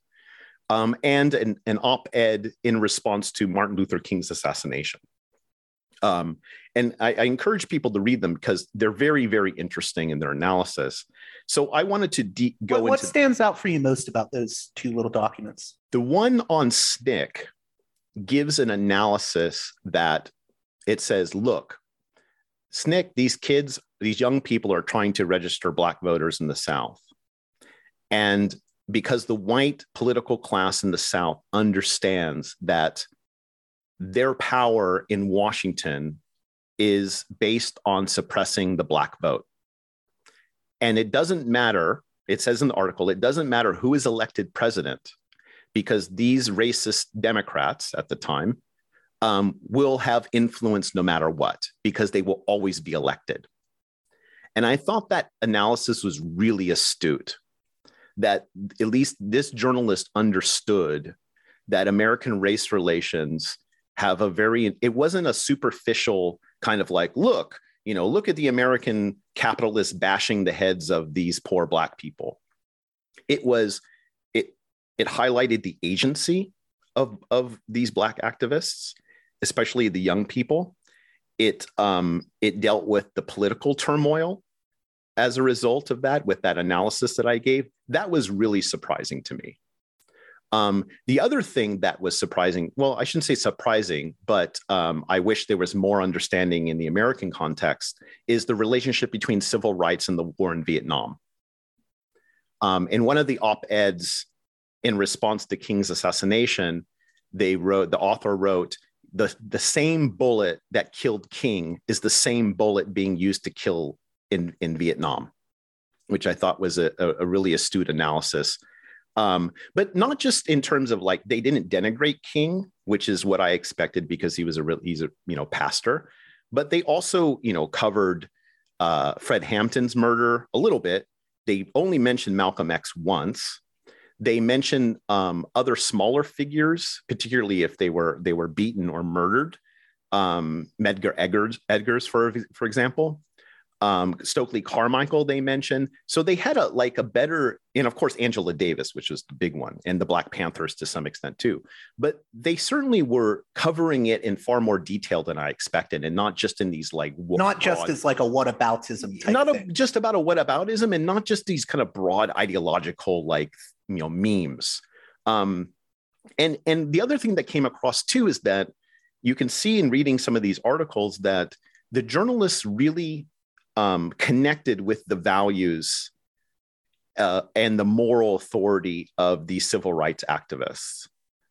Um, and an, an op-ed in response to Martin Luther King's assassination. Um, and I, I encourage people to read them because they're very, very interesting in their analysis. So I wanted to de- go what, into... What stands out for you most about those two little documents? The one on S N C C gives an analysis that it says, look, S N C C, these kids, these young people are trying to register Black voters in the South. And because the white political class in the South understands that their power in Washington is based on suppressing the Black vote. And it doesn't matter, it says in the article, it doesn't matter who is elected president, because these racist Democrats at the time um, will have influence no matter what, because they will always be elected. And I thought that analysis was really astute, that at least this journalist understood that American race relations have a very, it wasn't a superficial kind of like, look, you know, look at the American capitalists bashing the heads of these poor Black people. It was, it it highlighted the agency of, of these Black activists, especially the young people. It um, it dealt with the political turmoil as a result of that, with that analysis that I gave. That was really surprising to me. Um, the other thing that was surprising, well, I shouldn't say surprising, but um, I wish there was more understanding in the American context, is the relationship between civil rights and the war in Vietnam. Um, in one of the op-eds in response to King's assassination, they wrote, the author wrote, the, the same bullet that killed King is the same bullet being used to kill in, in Vietnam, which I thought was a, a really astute analysis. Um, but not just in terms of like, they didn't denigrate King, which is what I expected because he was a real, he's a, you know, pastor, but they also, you know, covered, uh, Fred Hampton's murder a little bit. They only mentioned Malcolm X once. They mentioned, um, other smaller figures, particularly if they were, they were beaten or murdered. Um, Medgar Edgars, Edgars, for, for example. Um, Stokely Carmichael, they mentioned. So they had a like a better, and of course, Angela Davis, which was the big one, and the Black Panthers to some extent too. But they certainly were covering it in far more detail than I expected, and not just in these like not broad, just as like a whataboutism type not a, thing. Just about a whataboutism, and not just these kind of broad ideological like, you know, memes. Um, and and the other thing that came across too is that you can see in reading some of these articles that the journalists really Um, connected with the values uh, and the moral authority of the civil rights activists,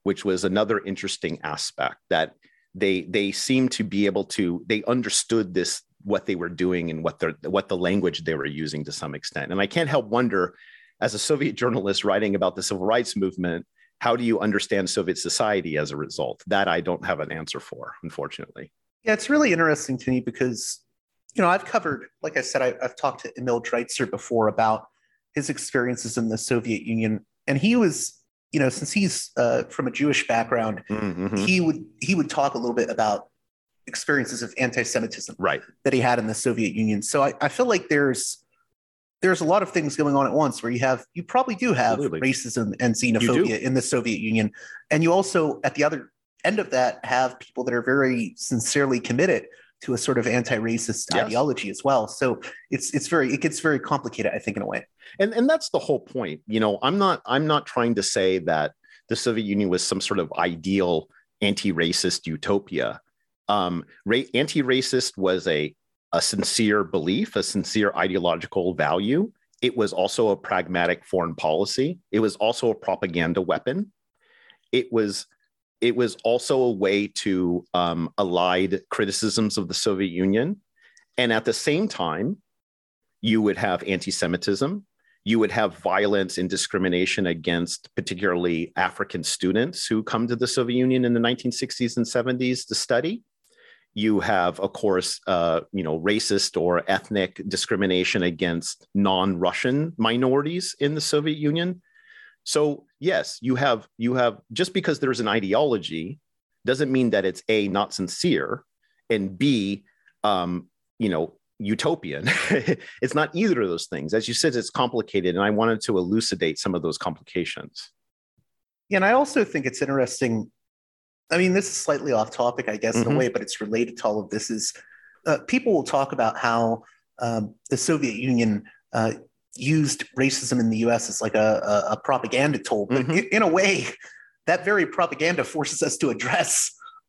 which was another interesting aspect, that they they seemed to be able to, they understood this, what they were doing and what their what the language they were using to some extent. And I can't help wonder, as a Soviet journalist writing about the civil rights movement, how do you understand Soviet society as a result? That I don't have an answer for, unfortunately. Yeah, it's really interesting to me because, you know, I've covered, like I said, I, I've talked to Emil Dreitzer before about his experiences in the Soviet Union. And he was, you know, since he's uh, from a Jewish background, mm-hmm. he would he would talk a little bit about experiences of anti-Semitism right. that he had in the Soviet Union. So I, I feel like there's there's a lot of things going on at once where you have, you probably do have Absolutely. racism and xenophobia in the Soviet Union. And you also, at the other end of that, have people that are very sincerely committed to a sort of anti-racist yes. ideology as well. So it's it's very it gets very complicated, I think, in a way. And and that's the whole point. You know, I'm not I'm not trying to say that the Soviet Union was some sort of ideal anti-racist utopia. Um, ra- anti-racist was a a sincere belief, a sincere ideological value. It was also a pragmatic foreign policy. It was also a propaganda weapon. It was. It was also a way to um, allied criticisms of the Soviet Union. And at the same time, you would have anti-Semitism. You would have violence and discrimination against particularly African students who come to the Soviet Union in the nineteen sixties and seventies to study. You have, of course, uh, you know, racist or ethnic discrimination against non-Russian minorities in the Soviet Union. So yes, you have you have just because there's an ideology doesn't mean that it's A, not sincere, and B, um, you know, utopian. It's not either of those things. As you said, it's complicated, and I wanted to elucidate some of those complications. Yeah, and I also think it's interesting. I mean, this is slightly off topic, I guess, mm-hmm. in a way, but it's related to all of this. Is uh, people will talk about how um, the Soviet Union Uh, used racism in the U S as like a, a, a propaganda tool. But mm-hmm. in a way, that very propaganda forces us to address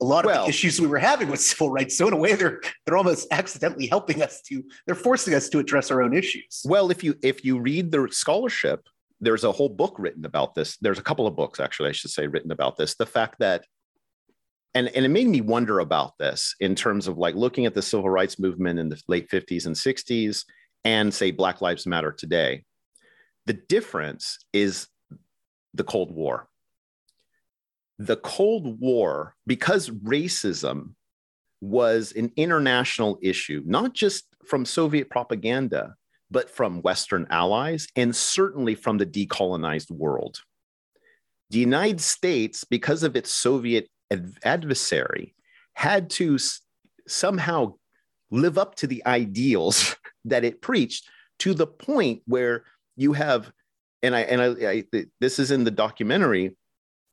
a lot of well, the issues we were having with civil rights. So in a way, they're they're almost accidentally helping us to, they're forcing us to address our own issues. Well, if you if you read the scholarship, there's a whole book written about this. There's a couple of books, actually, I should say, written about this. The fact that, and, and it made me wonder about this in terms of like looking at the civil rights movement in the late fifties and sixties, and say Black Lives Matter today. The difference is the Cold War. The Cold War, because racism was an international issue, not just from Soviet propaganda, but from Western allies, and certainly from the decolonized world. The United States, because of its Soviet adversary, had to somehow live up to the ideals that it preached, to the point where you have, and I and I, I this is in the documentary,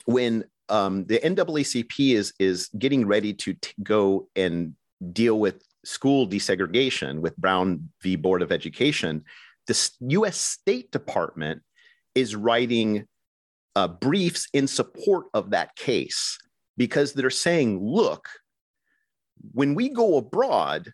when um, the N double A C P is is getting ready to t- go and deal with school desegregation with Brown v. Board of Education, the U S. State Department is writing uh, briefs in support of that case, because they're saying, look, when we go abroad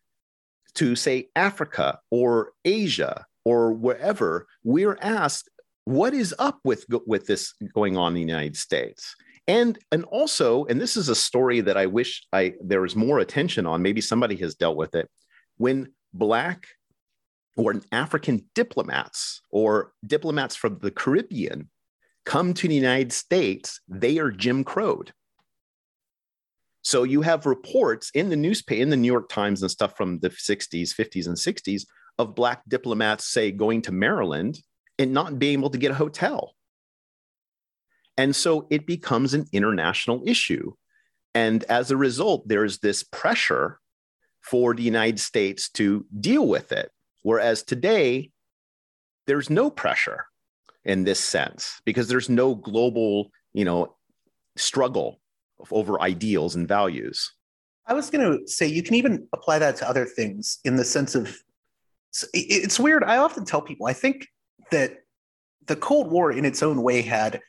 to, say, Africa or Asia or wherever, we're asked, what is up with, with this going on in the United States? And and also, and this is a story that I wish I there was more attention on, maybe somebody has dealt with it, when Black or African diplomats or diplomats from the Caribbean come to the United States, they are Jim Crowed. So you have reports in the newspaper, in the New York Times and stuff from the sixties, fifties, and sixties of Black diplomats, say, going to Maryland and not being able to get a hotel. And so it becomes an international issue. And as a result, there's this pressure for the United States to deal with it. Whereas today, there's no pressure in this sense, because there's no global, you know, struggle over ideals and values. I was going to say, you can even apply that to other things in the sense of, it's weird. I often tell people, I think that the Cold War in its own way had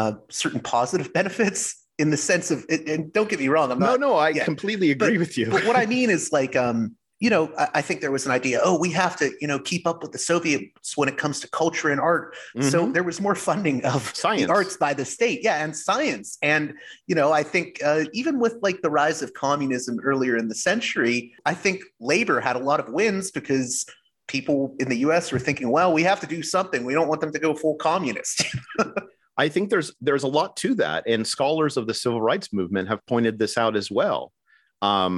Uh, certain positive benefits in the sense of, and don't get me wrong, I'm not. No, no, I yeah, completely agree but, with you. But what I mean is, like, um, you know, I, I think there was an idea, oh, we have to, you know, keep up with the Soviets when it comes to culture and art. Mm-hmm. So there was more funding of science, the arts by the state. Yeah. And science. And, you know, I think uh, even with like the rise of communism earlier in the century, I think labor had a lot of wins, because people in the U S were thinking, well, we have to do something. We don't want them to go full communist. I think there's there's a lot to that, and scholars of the civil rights movement have pointed this out as well. Um,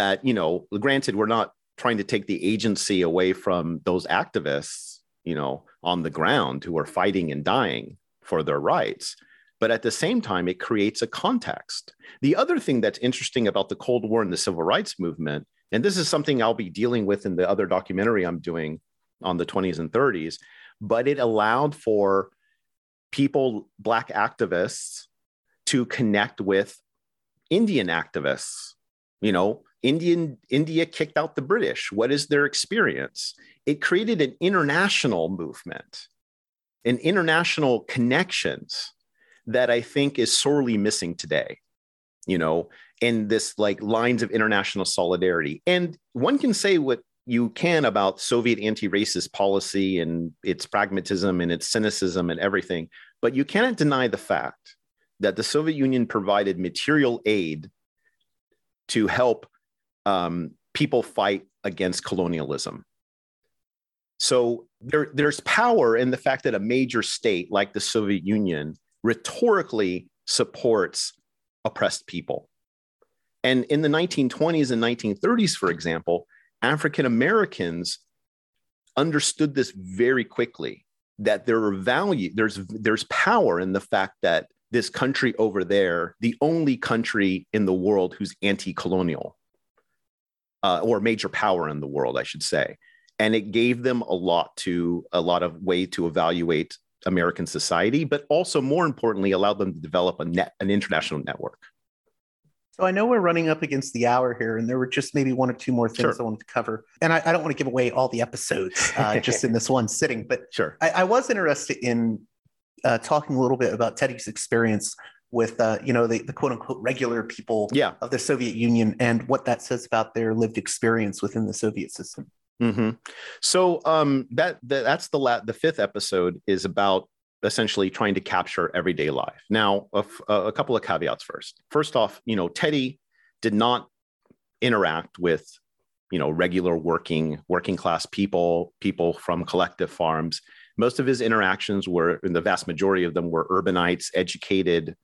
that, you know, granted, we're not trying to take the agency away from those activists, you know, on the ground who are fighting and dying for their rights, but at the same time, it creates a context. The other thing that's interesting about the Cold War and the civil rights movement, and this is something I'll be dealing with in the other documentary I'm doing on the twenties and thirties, but it allowed for people, Black activists, to connect with Indian activists. You know, Indian, India kicked out the British. What is their experience? It created an international movement and international connections that I think is sorely missing today, you know, in this like lines of international solidarity. And one can say what you can about Soviet anti-racist policy and its pragmatism and its cynicism and everything, but you cannot deny the fact that the Soviet Union provided material aid to help um, people fight against colonialism. So there, there's power in the fact that a major state like the Soviet Union rhetorically supports oppressed people. And in the nineteen twenties and nineteen thirties, for example, African Americans understood this very quickly, that there are value, there's there's power in the fact that this country over there, the only country in the world who's anti-colonial, uh, or major power in the world, I should say, and it gave them a lot to a lot of way to evaluate American society, but also more importantly, allowed them to develop a net, an international network. So I know we're running up against the hour here, and there were just maybe one or two more things sure. I wanted to cover. And I, I don't want to give away all the episodes uh, just in this one sitting, but sure. I, I was interested in uh, talking a little bit about Teddy's experience with, uh, you know, the, the quote unquote regular people yeah. of the Soviet Union, and what that says about their lived experience within the Soviet system. Mm-hmm. So um, that, that that's the la- the fifth episode is about essentially trying to capture everyday life. Now, a, f- a couple of caveats first. First off, you know, Teddy did not interact with, you know, regular working, working class people, people from collective farms. Most of his interactions were, and the vast majority of them were urbanites, educated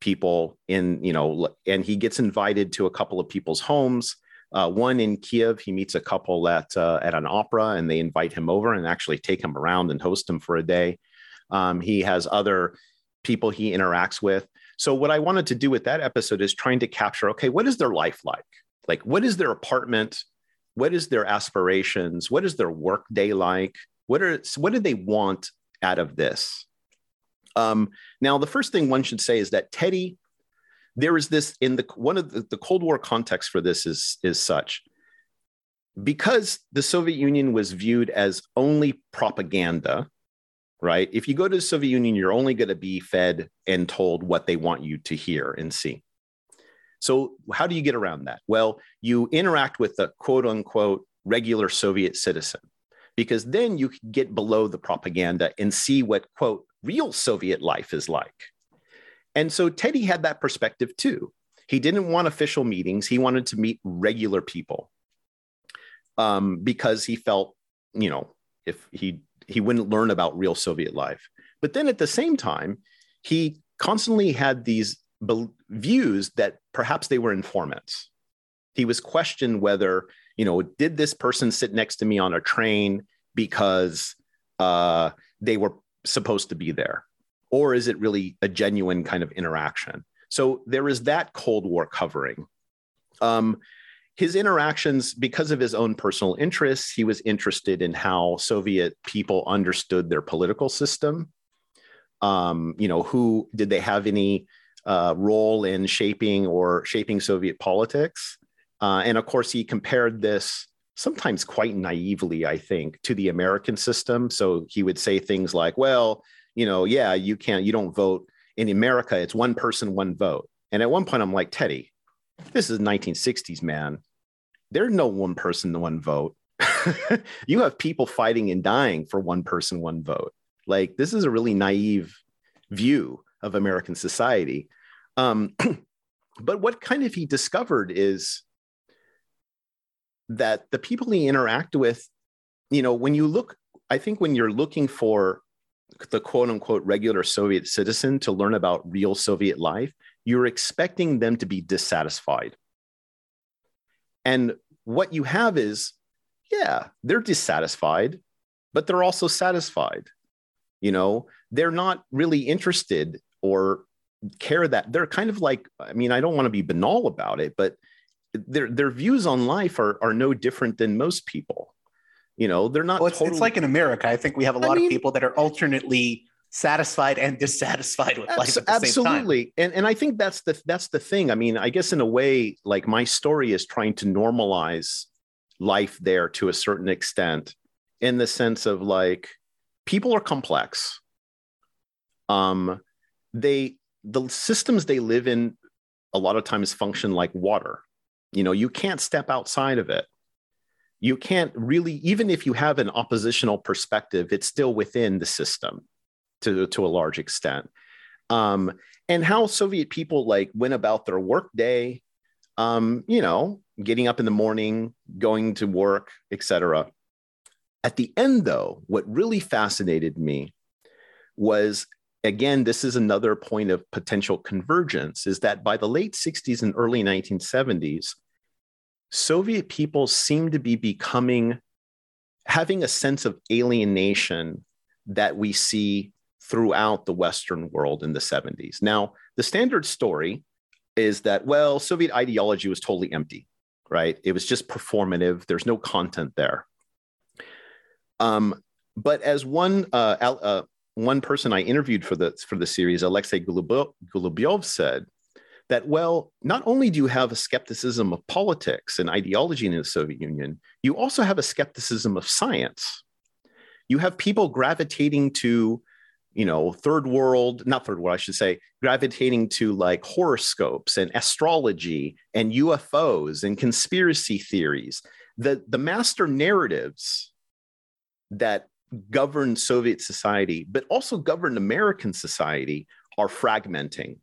people in, you know, and he gets invited to a couple of people's homes. Uh, one in Kiev, he meets a couple at uh, at an opera, and they invite him over and actually take him around and host him for a day. Um, he has other people he interacts with. So what I wanted to do with that episode is trying to capture, okay, what is their life like? Like, what is their apartment? What is their aspirations? What is their work day like? What are what do they want out of this? Um, now, the first thing one should say is that Teddy, there is this in the one of the, the Cold War context for this is, is such. Because the Soviet Union was viewed as only propaganda, right? If you go to the Soviet Union, you're only going to be fed and told what they want you to hear and see. So how do you get around that? Well, you interact with the quote unquote regular Soviet citizen, because then you can get below the propaganda and see what quote real Soviet life is like. And so Teddy had that perspective too. He didn't want official meetings. He wanted to meet regular people um, because he felt, you know, if he, he wouldn't learn about real Soviet life. But then at the same time, he constantly had these be- views that perhaps they were informants. He was questioned whether, you know, did this person sit next to me on a train because uh, they were supposed to be there? Or is it really a genuine kind of interaction? So there is that Cold War covering. Um, his interactions, because of his own personal interests, he was interested in how Soviet people understood their political system. Um, you know, who did they have any uh, role in shaping or shaping Soviet politics? Uh, and of course, he compared this sometimes quite naively, I think, to the American system. So he would say things like, well, you know, yeah, you can't, you don't vote in America. It's one person, one vote. And at one point I'm like, Teddy, this is nineteen sixties, man. There's no one person, one vote. You have people fighting and dying for one person, one vote. Like, this is a really naive view of American society. Um, but what kind of he discovered is that the people he interact with, you know, when you look, I think when you're looking for the quote unquote regular Soviet citizen to learn about real Soviet life, you're expecting them to be dissatisfied. And what you have is, yeah, they're dissatisfied, but they're also satisfied. You know, they're not really interested or care that they're kind of like, I mean, I don't want to be banal about it, but their their views on life are are no different than most people. You know, they're not. Well, it's, totally... it's like in America. I think we have a lot I mean, of people that are alternately satisfied and dissatisfied with abso- life at the absolutely. Same time. And and I think that's the that's the thing. I mean, I guess in a way, like my story is trying to normalize life there to a certain extent, in the sense of like people are complex. Um, they the systems they live in a lot of times function like water. You know, you can't step outside of it. You can't really, even if you have an oppositional perspective, it's still within the system to, to a large extent. Um, and how Soviet people like went about their work day, um, you know, getting up in the morning, going to work, et cetera. At the end, though, what really fascinated me was, again, this is another point of potential convergence, is that by the late sixties and early nineteen seventies, Soviet people seem to be becoming, having a sense of alienation that we see throughout the Western world in the seventies. Now, the standard story is that, well, Soviet ideology was totally empty, right? It was just performative. There's no content there. Um, but as one uh, uh, one person I interviewed for the for the series, Alexei Golubyov, said, that, well, not only do you have a skepticism of politics and ideology in the Soviet Union, you also have a skepticism of science. You have people gravitating to, you know, third world, not third world, I should say, gravitating to like horoscopes and astrology and U F Os and conspiracy theories. The, the master narratives that govern Soviet society, but also govern American society, are fragmenting.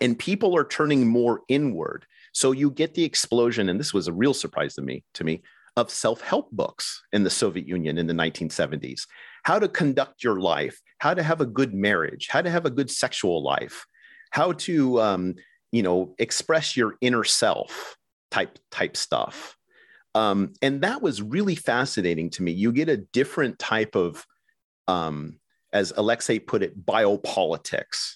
And people are turning more inward. So you get the explosion, and this was a real surprise to me, to me, of self-help books in the Soviet Union in the nineteen seventies. How to conduct your life, how to have a good marriage, how to have a good sexual life, how to um, you know, express your inner self type type stuff. Um, and that was really fascinating to me. You get a different type of, um, as Alexei put it, biopolitics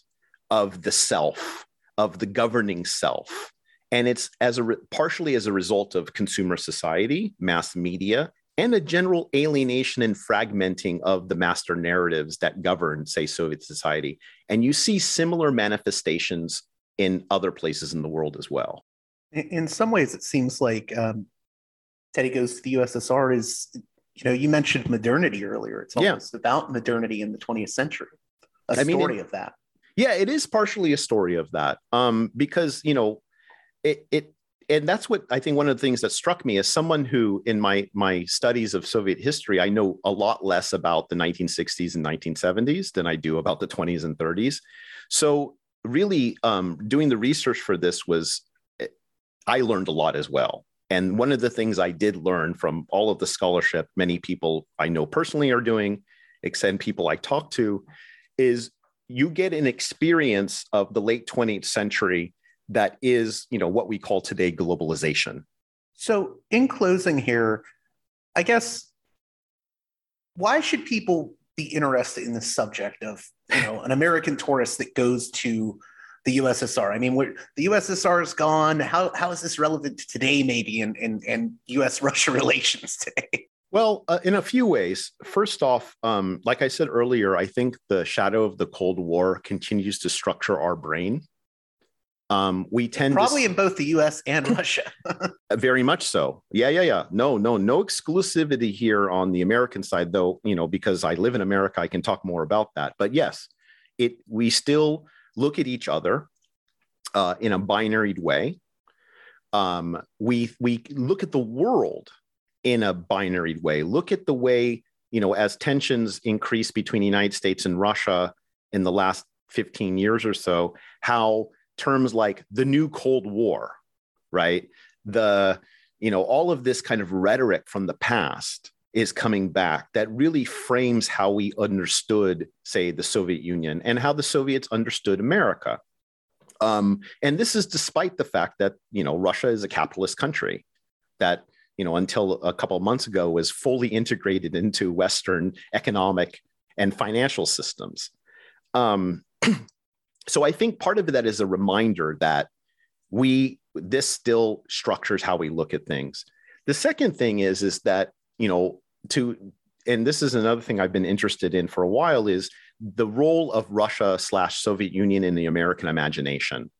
of the self, of the governing self. And it's as a re- partially as a result of consumer society, mass media, and a general alienation and fragmenting of the master narratives that govern, say, Soviet society. And you see similar manifestations in other places in the world as well. In some ways, it seems like... Um... Teddy Goes to the U S S R is, you know, you mentioned modernity earlier. It's almost yeah. about modernity in the twentieth century, a I story mean, it, of that. Yeah, it is partially a story of that um, because, you know, it, it and that's what I think one of the things that struck me as someone who in my my studies of Soviet history, I know a lot less about the nineteen sixties and nineteen seventies than I do about the twenties and thirties. So really um, doing the research for this was I learned a lot as well. And one of the things I did learn from all of the scholarship, many people I know personally are doing, except people I talk to, is you get an experience of the late twentieth century that is, you know, what we call today globalization. So in closing here, I guess, why should people be interested in the subject of, you know, an American tourist that goes to the U S S R? I mean, we're, the U S S R is gone. How how is this relevant to today, maybe, in in, in U S-Russia relations today? Well, uh, in a few ways. First off, um, like I said earlier, I think the shadow of the Cold War continues to structure our brain. Um, we tend probably to... in both the U S and Russia. Very much so. Yeah, yeah, yeah. No, no, no exclusivity here on the American side, though. You know, because I live in America, I can talk more about that. But yes, it we still. look at each other uh, in a binaried way. Um, we we look at the world in a binaried way. Look at the way, you know, as tensions increase between the United States and Russia in the last fifteen years or so, how terms like the new Cold War, right? The, you know, all of this kind of rhetoric from the past is coming back that really frames how we understood, say, the Soviet Union and how the Soviets understood America. Um, and this is despite the fact that, you know, Russia is a capitalist country that, you know, until a couple of months ago was fully integrated into Western economic and financial systems. Um, so I think part of that is a reminder that we, this still structures how we look at things. The second thing is, is that, you know, to, and this is another thing I've been interested in for a while, is the role of Russia slash Soviet Union in the American imagination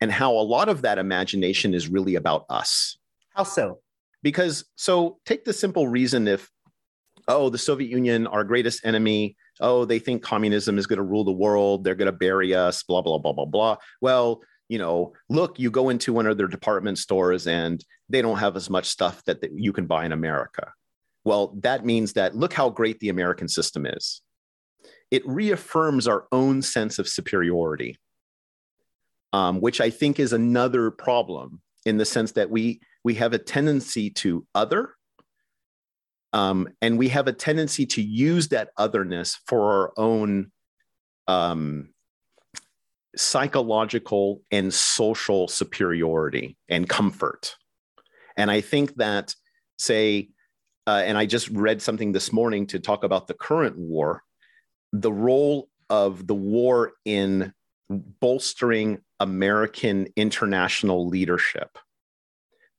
and how a lot of that imagination is really about us. How so? Because, so take the simple reason if, oh, the Soviet Union, our greatest enemy, oh, they think communism is going to rule the world, they're going to bury us, blah, blah, blah, blah, blah. Well, you know, look, you go into one of their department stores and they don't have as much stuff that, that you can buy in America. Well, that means that look how great the American system is. It reaffirms our own sense of superiority, um, which I think is another problem in the sense that we we have a tendency to other, um, and we have a tendency to use that otherness for our own um psychological and social superiority and comfort. And I think that, say, uh, and I just read something this morning to talk about the current war, the role of the war in bolstering American international leadership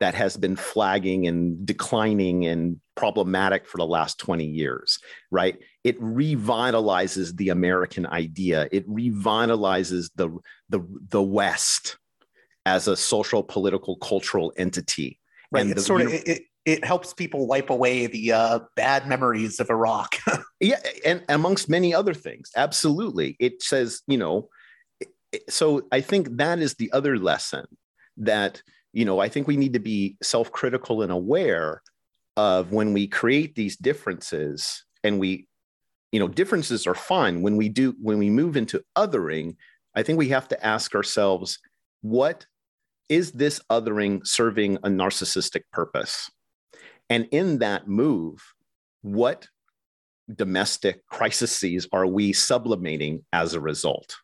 that has been flagging and declining and problematic for the last twenty years, right? It revitalizes the American idea. It revitalizes the, the, the West as a social, political, cultural entity. Right. And it's the, sort of, you know, it, it helps people wipe away the uh, bad memories of Iraq. Yeah. And amongst many other things. Absolutely. It says, you know, so I think that is the other lesson that, you know, I think we need to be self-critical and aware of when we create these differences, and we, you know, differences are fine. When we do, when we move into othering, I think we have to ask ourselves, what is this othering serving a narcissistic purpose? And in that move, what domestic crises are we sublimating as a result?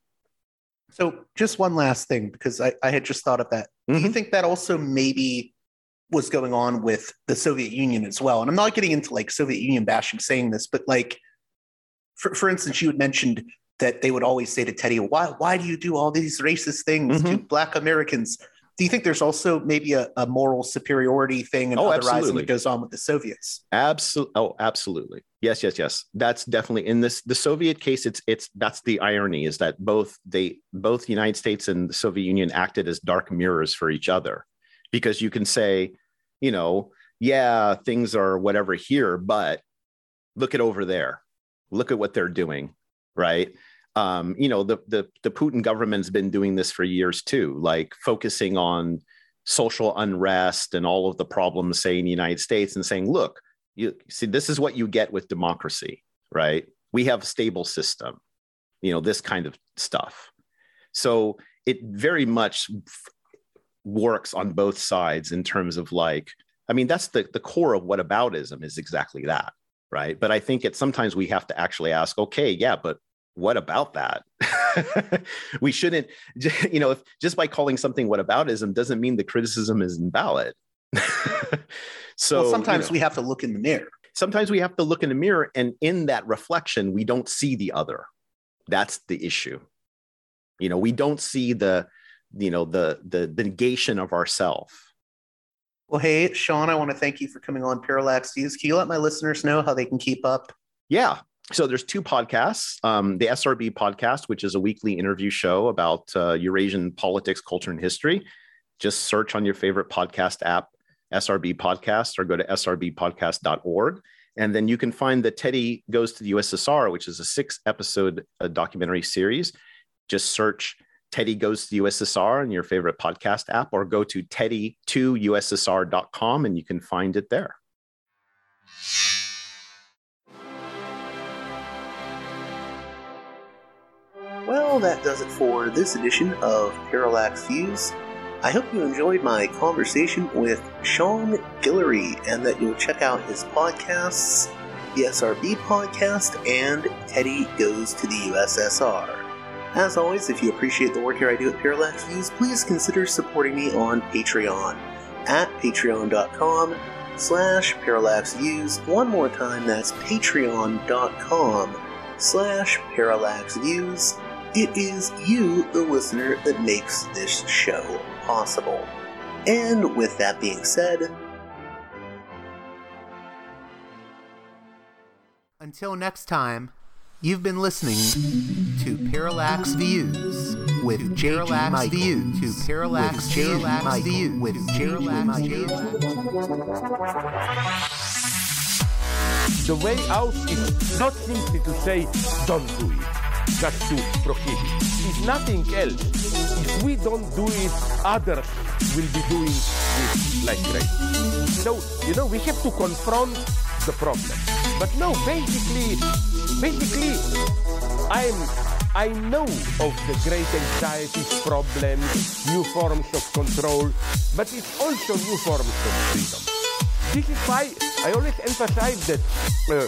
So just one last thing, because I, I had just thought of that. Mm-hmm. Do you think that also maybe was going on with the Soviet Union as well? And I'm not getting into like Soviet Union bashing saying this, but like, for, for instance, you had mentioned that they would always say to Teddy, why, why do you do all these racist things mm-hmm. to Black Americans? Do you think there's also maybe a, a moral superiority thing and oh, otherizing that goes on with the Soviets? Absolutely. Oh, absolutely. Yes, yes, yes. That's definitely in this, the Soviet case. It's, it's, that's the irony, is that both they, both the United States and the Soviet Union acted as dark mirrors for each other, because you can say, you know, yeah, things are whatever here, but look at over there, look at what they're doing. Right. Um, you know, the, the, the Putin government's been doing this for years too, like focusing on social unrest and all of the problems, say, in the United States, and saying, look, you see, this is what you get with democracy, right? We have a stable system, you know, this kind of stuff. So it very much f- works on both sides in terms of like, I mean, that's the, the core of whataboutism, is exactly that, right? But I think it sometimes we have to actually ask, okay, yeah, but what about that? We shouldn't, you know, if just by calling something whataboutism doesn't mean the criticism is invalid. So well, sometimes you know, we have to look in the mirror. Sometimes we have to look in the mirror, and in that reflection, we don't see the other. That's the issue. You know, we don't see the, you know, the the, the negation of ourselves. Well, hey, Sean, I want to thank you for coming on Parallax Views. Can you let my listeners know how they can keep up? Yeah. So there's two podcasts, um, the S R B podcast, which is a weekly interview show about uh, Eurasian politics, culture, and history. Just search on your favorite podcast app, S R B podcast, or go to S R B podcast dot org. And then you can find the Teddy Goes to the U S S R, which is a six episode uh, documentary series. Just search Teddy Goes to the U S S R in your favorite podcast app, or go to teddy two u s s r dot com and you can find it there. Well, that does it for this edition of Parallax Views. I hope you enjoyed my conversation with Sean Guillory, and that you'll check out his podcasts, the S R B podcast, and Teddy Goes to the U S S R. As always, if you appreciate the work here I do at Parallax Views, please consider supporting me on Patreon at patreon.com slash Parallax Views. One more time, that's patreon.com slash Parallax Views. It is you, the listener, that makes this show possible. And with that being said, until next time, you've been listening to Parallax Views with J G. Michael. To Parallax Views with J G. Michael. The way out is not simply to say, don't do it, just to prohibit. It's nothing else. If we don't do it, others will be doing this like crazy. So, you know, we have to confront the problem. But no, basically... Basically, I'm, I know of the great anxieties, problems, new forms of control, but it's also new forms of freedom. This is why I always emphasize that uh,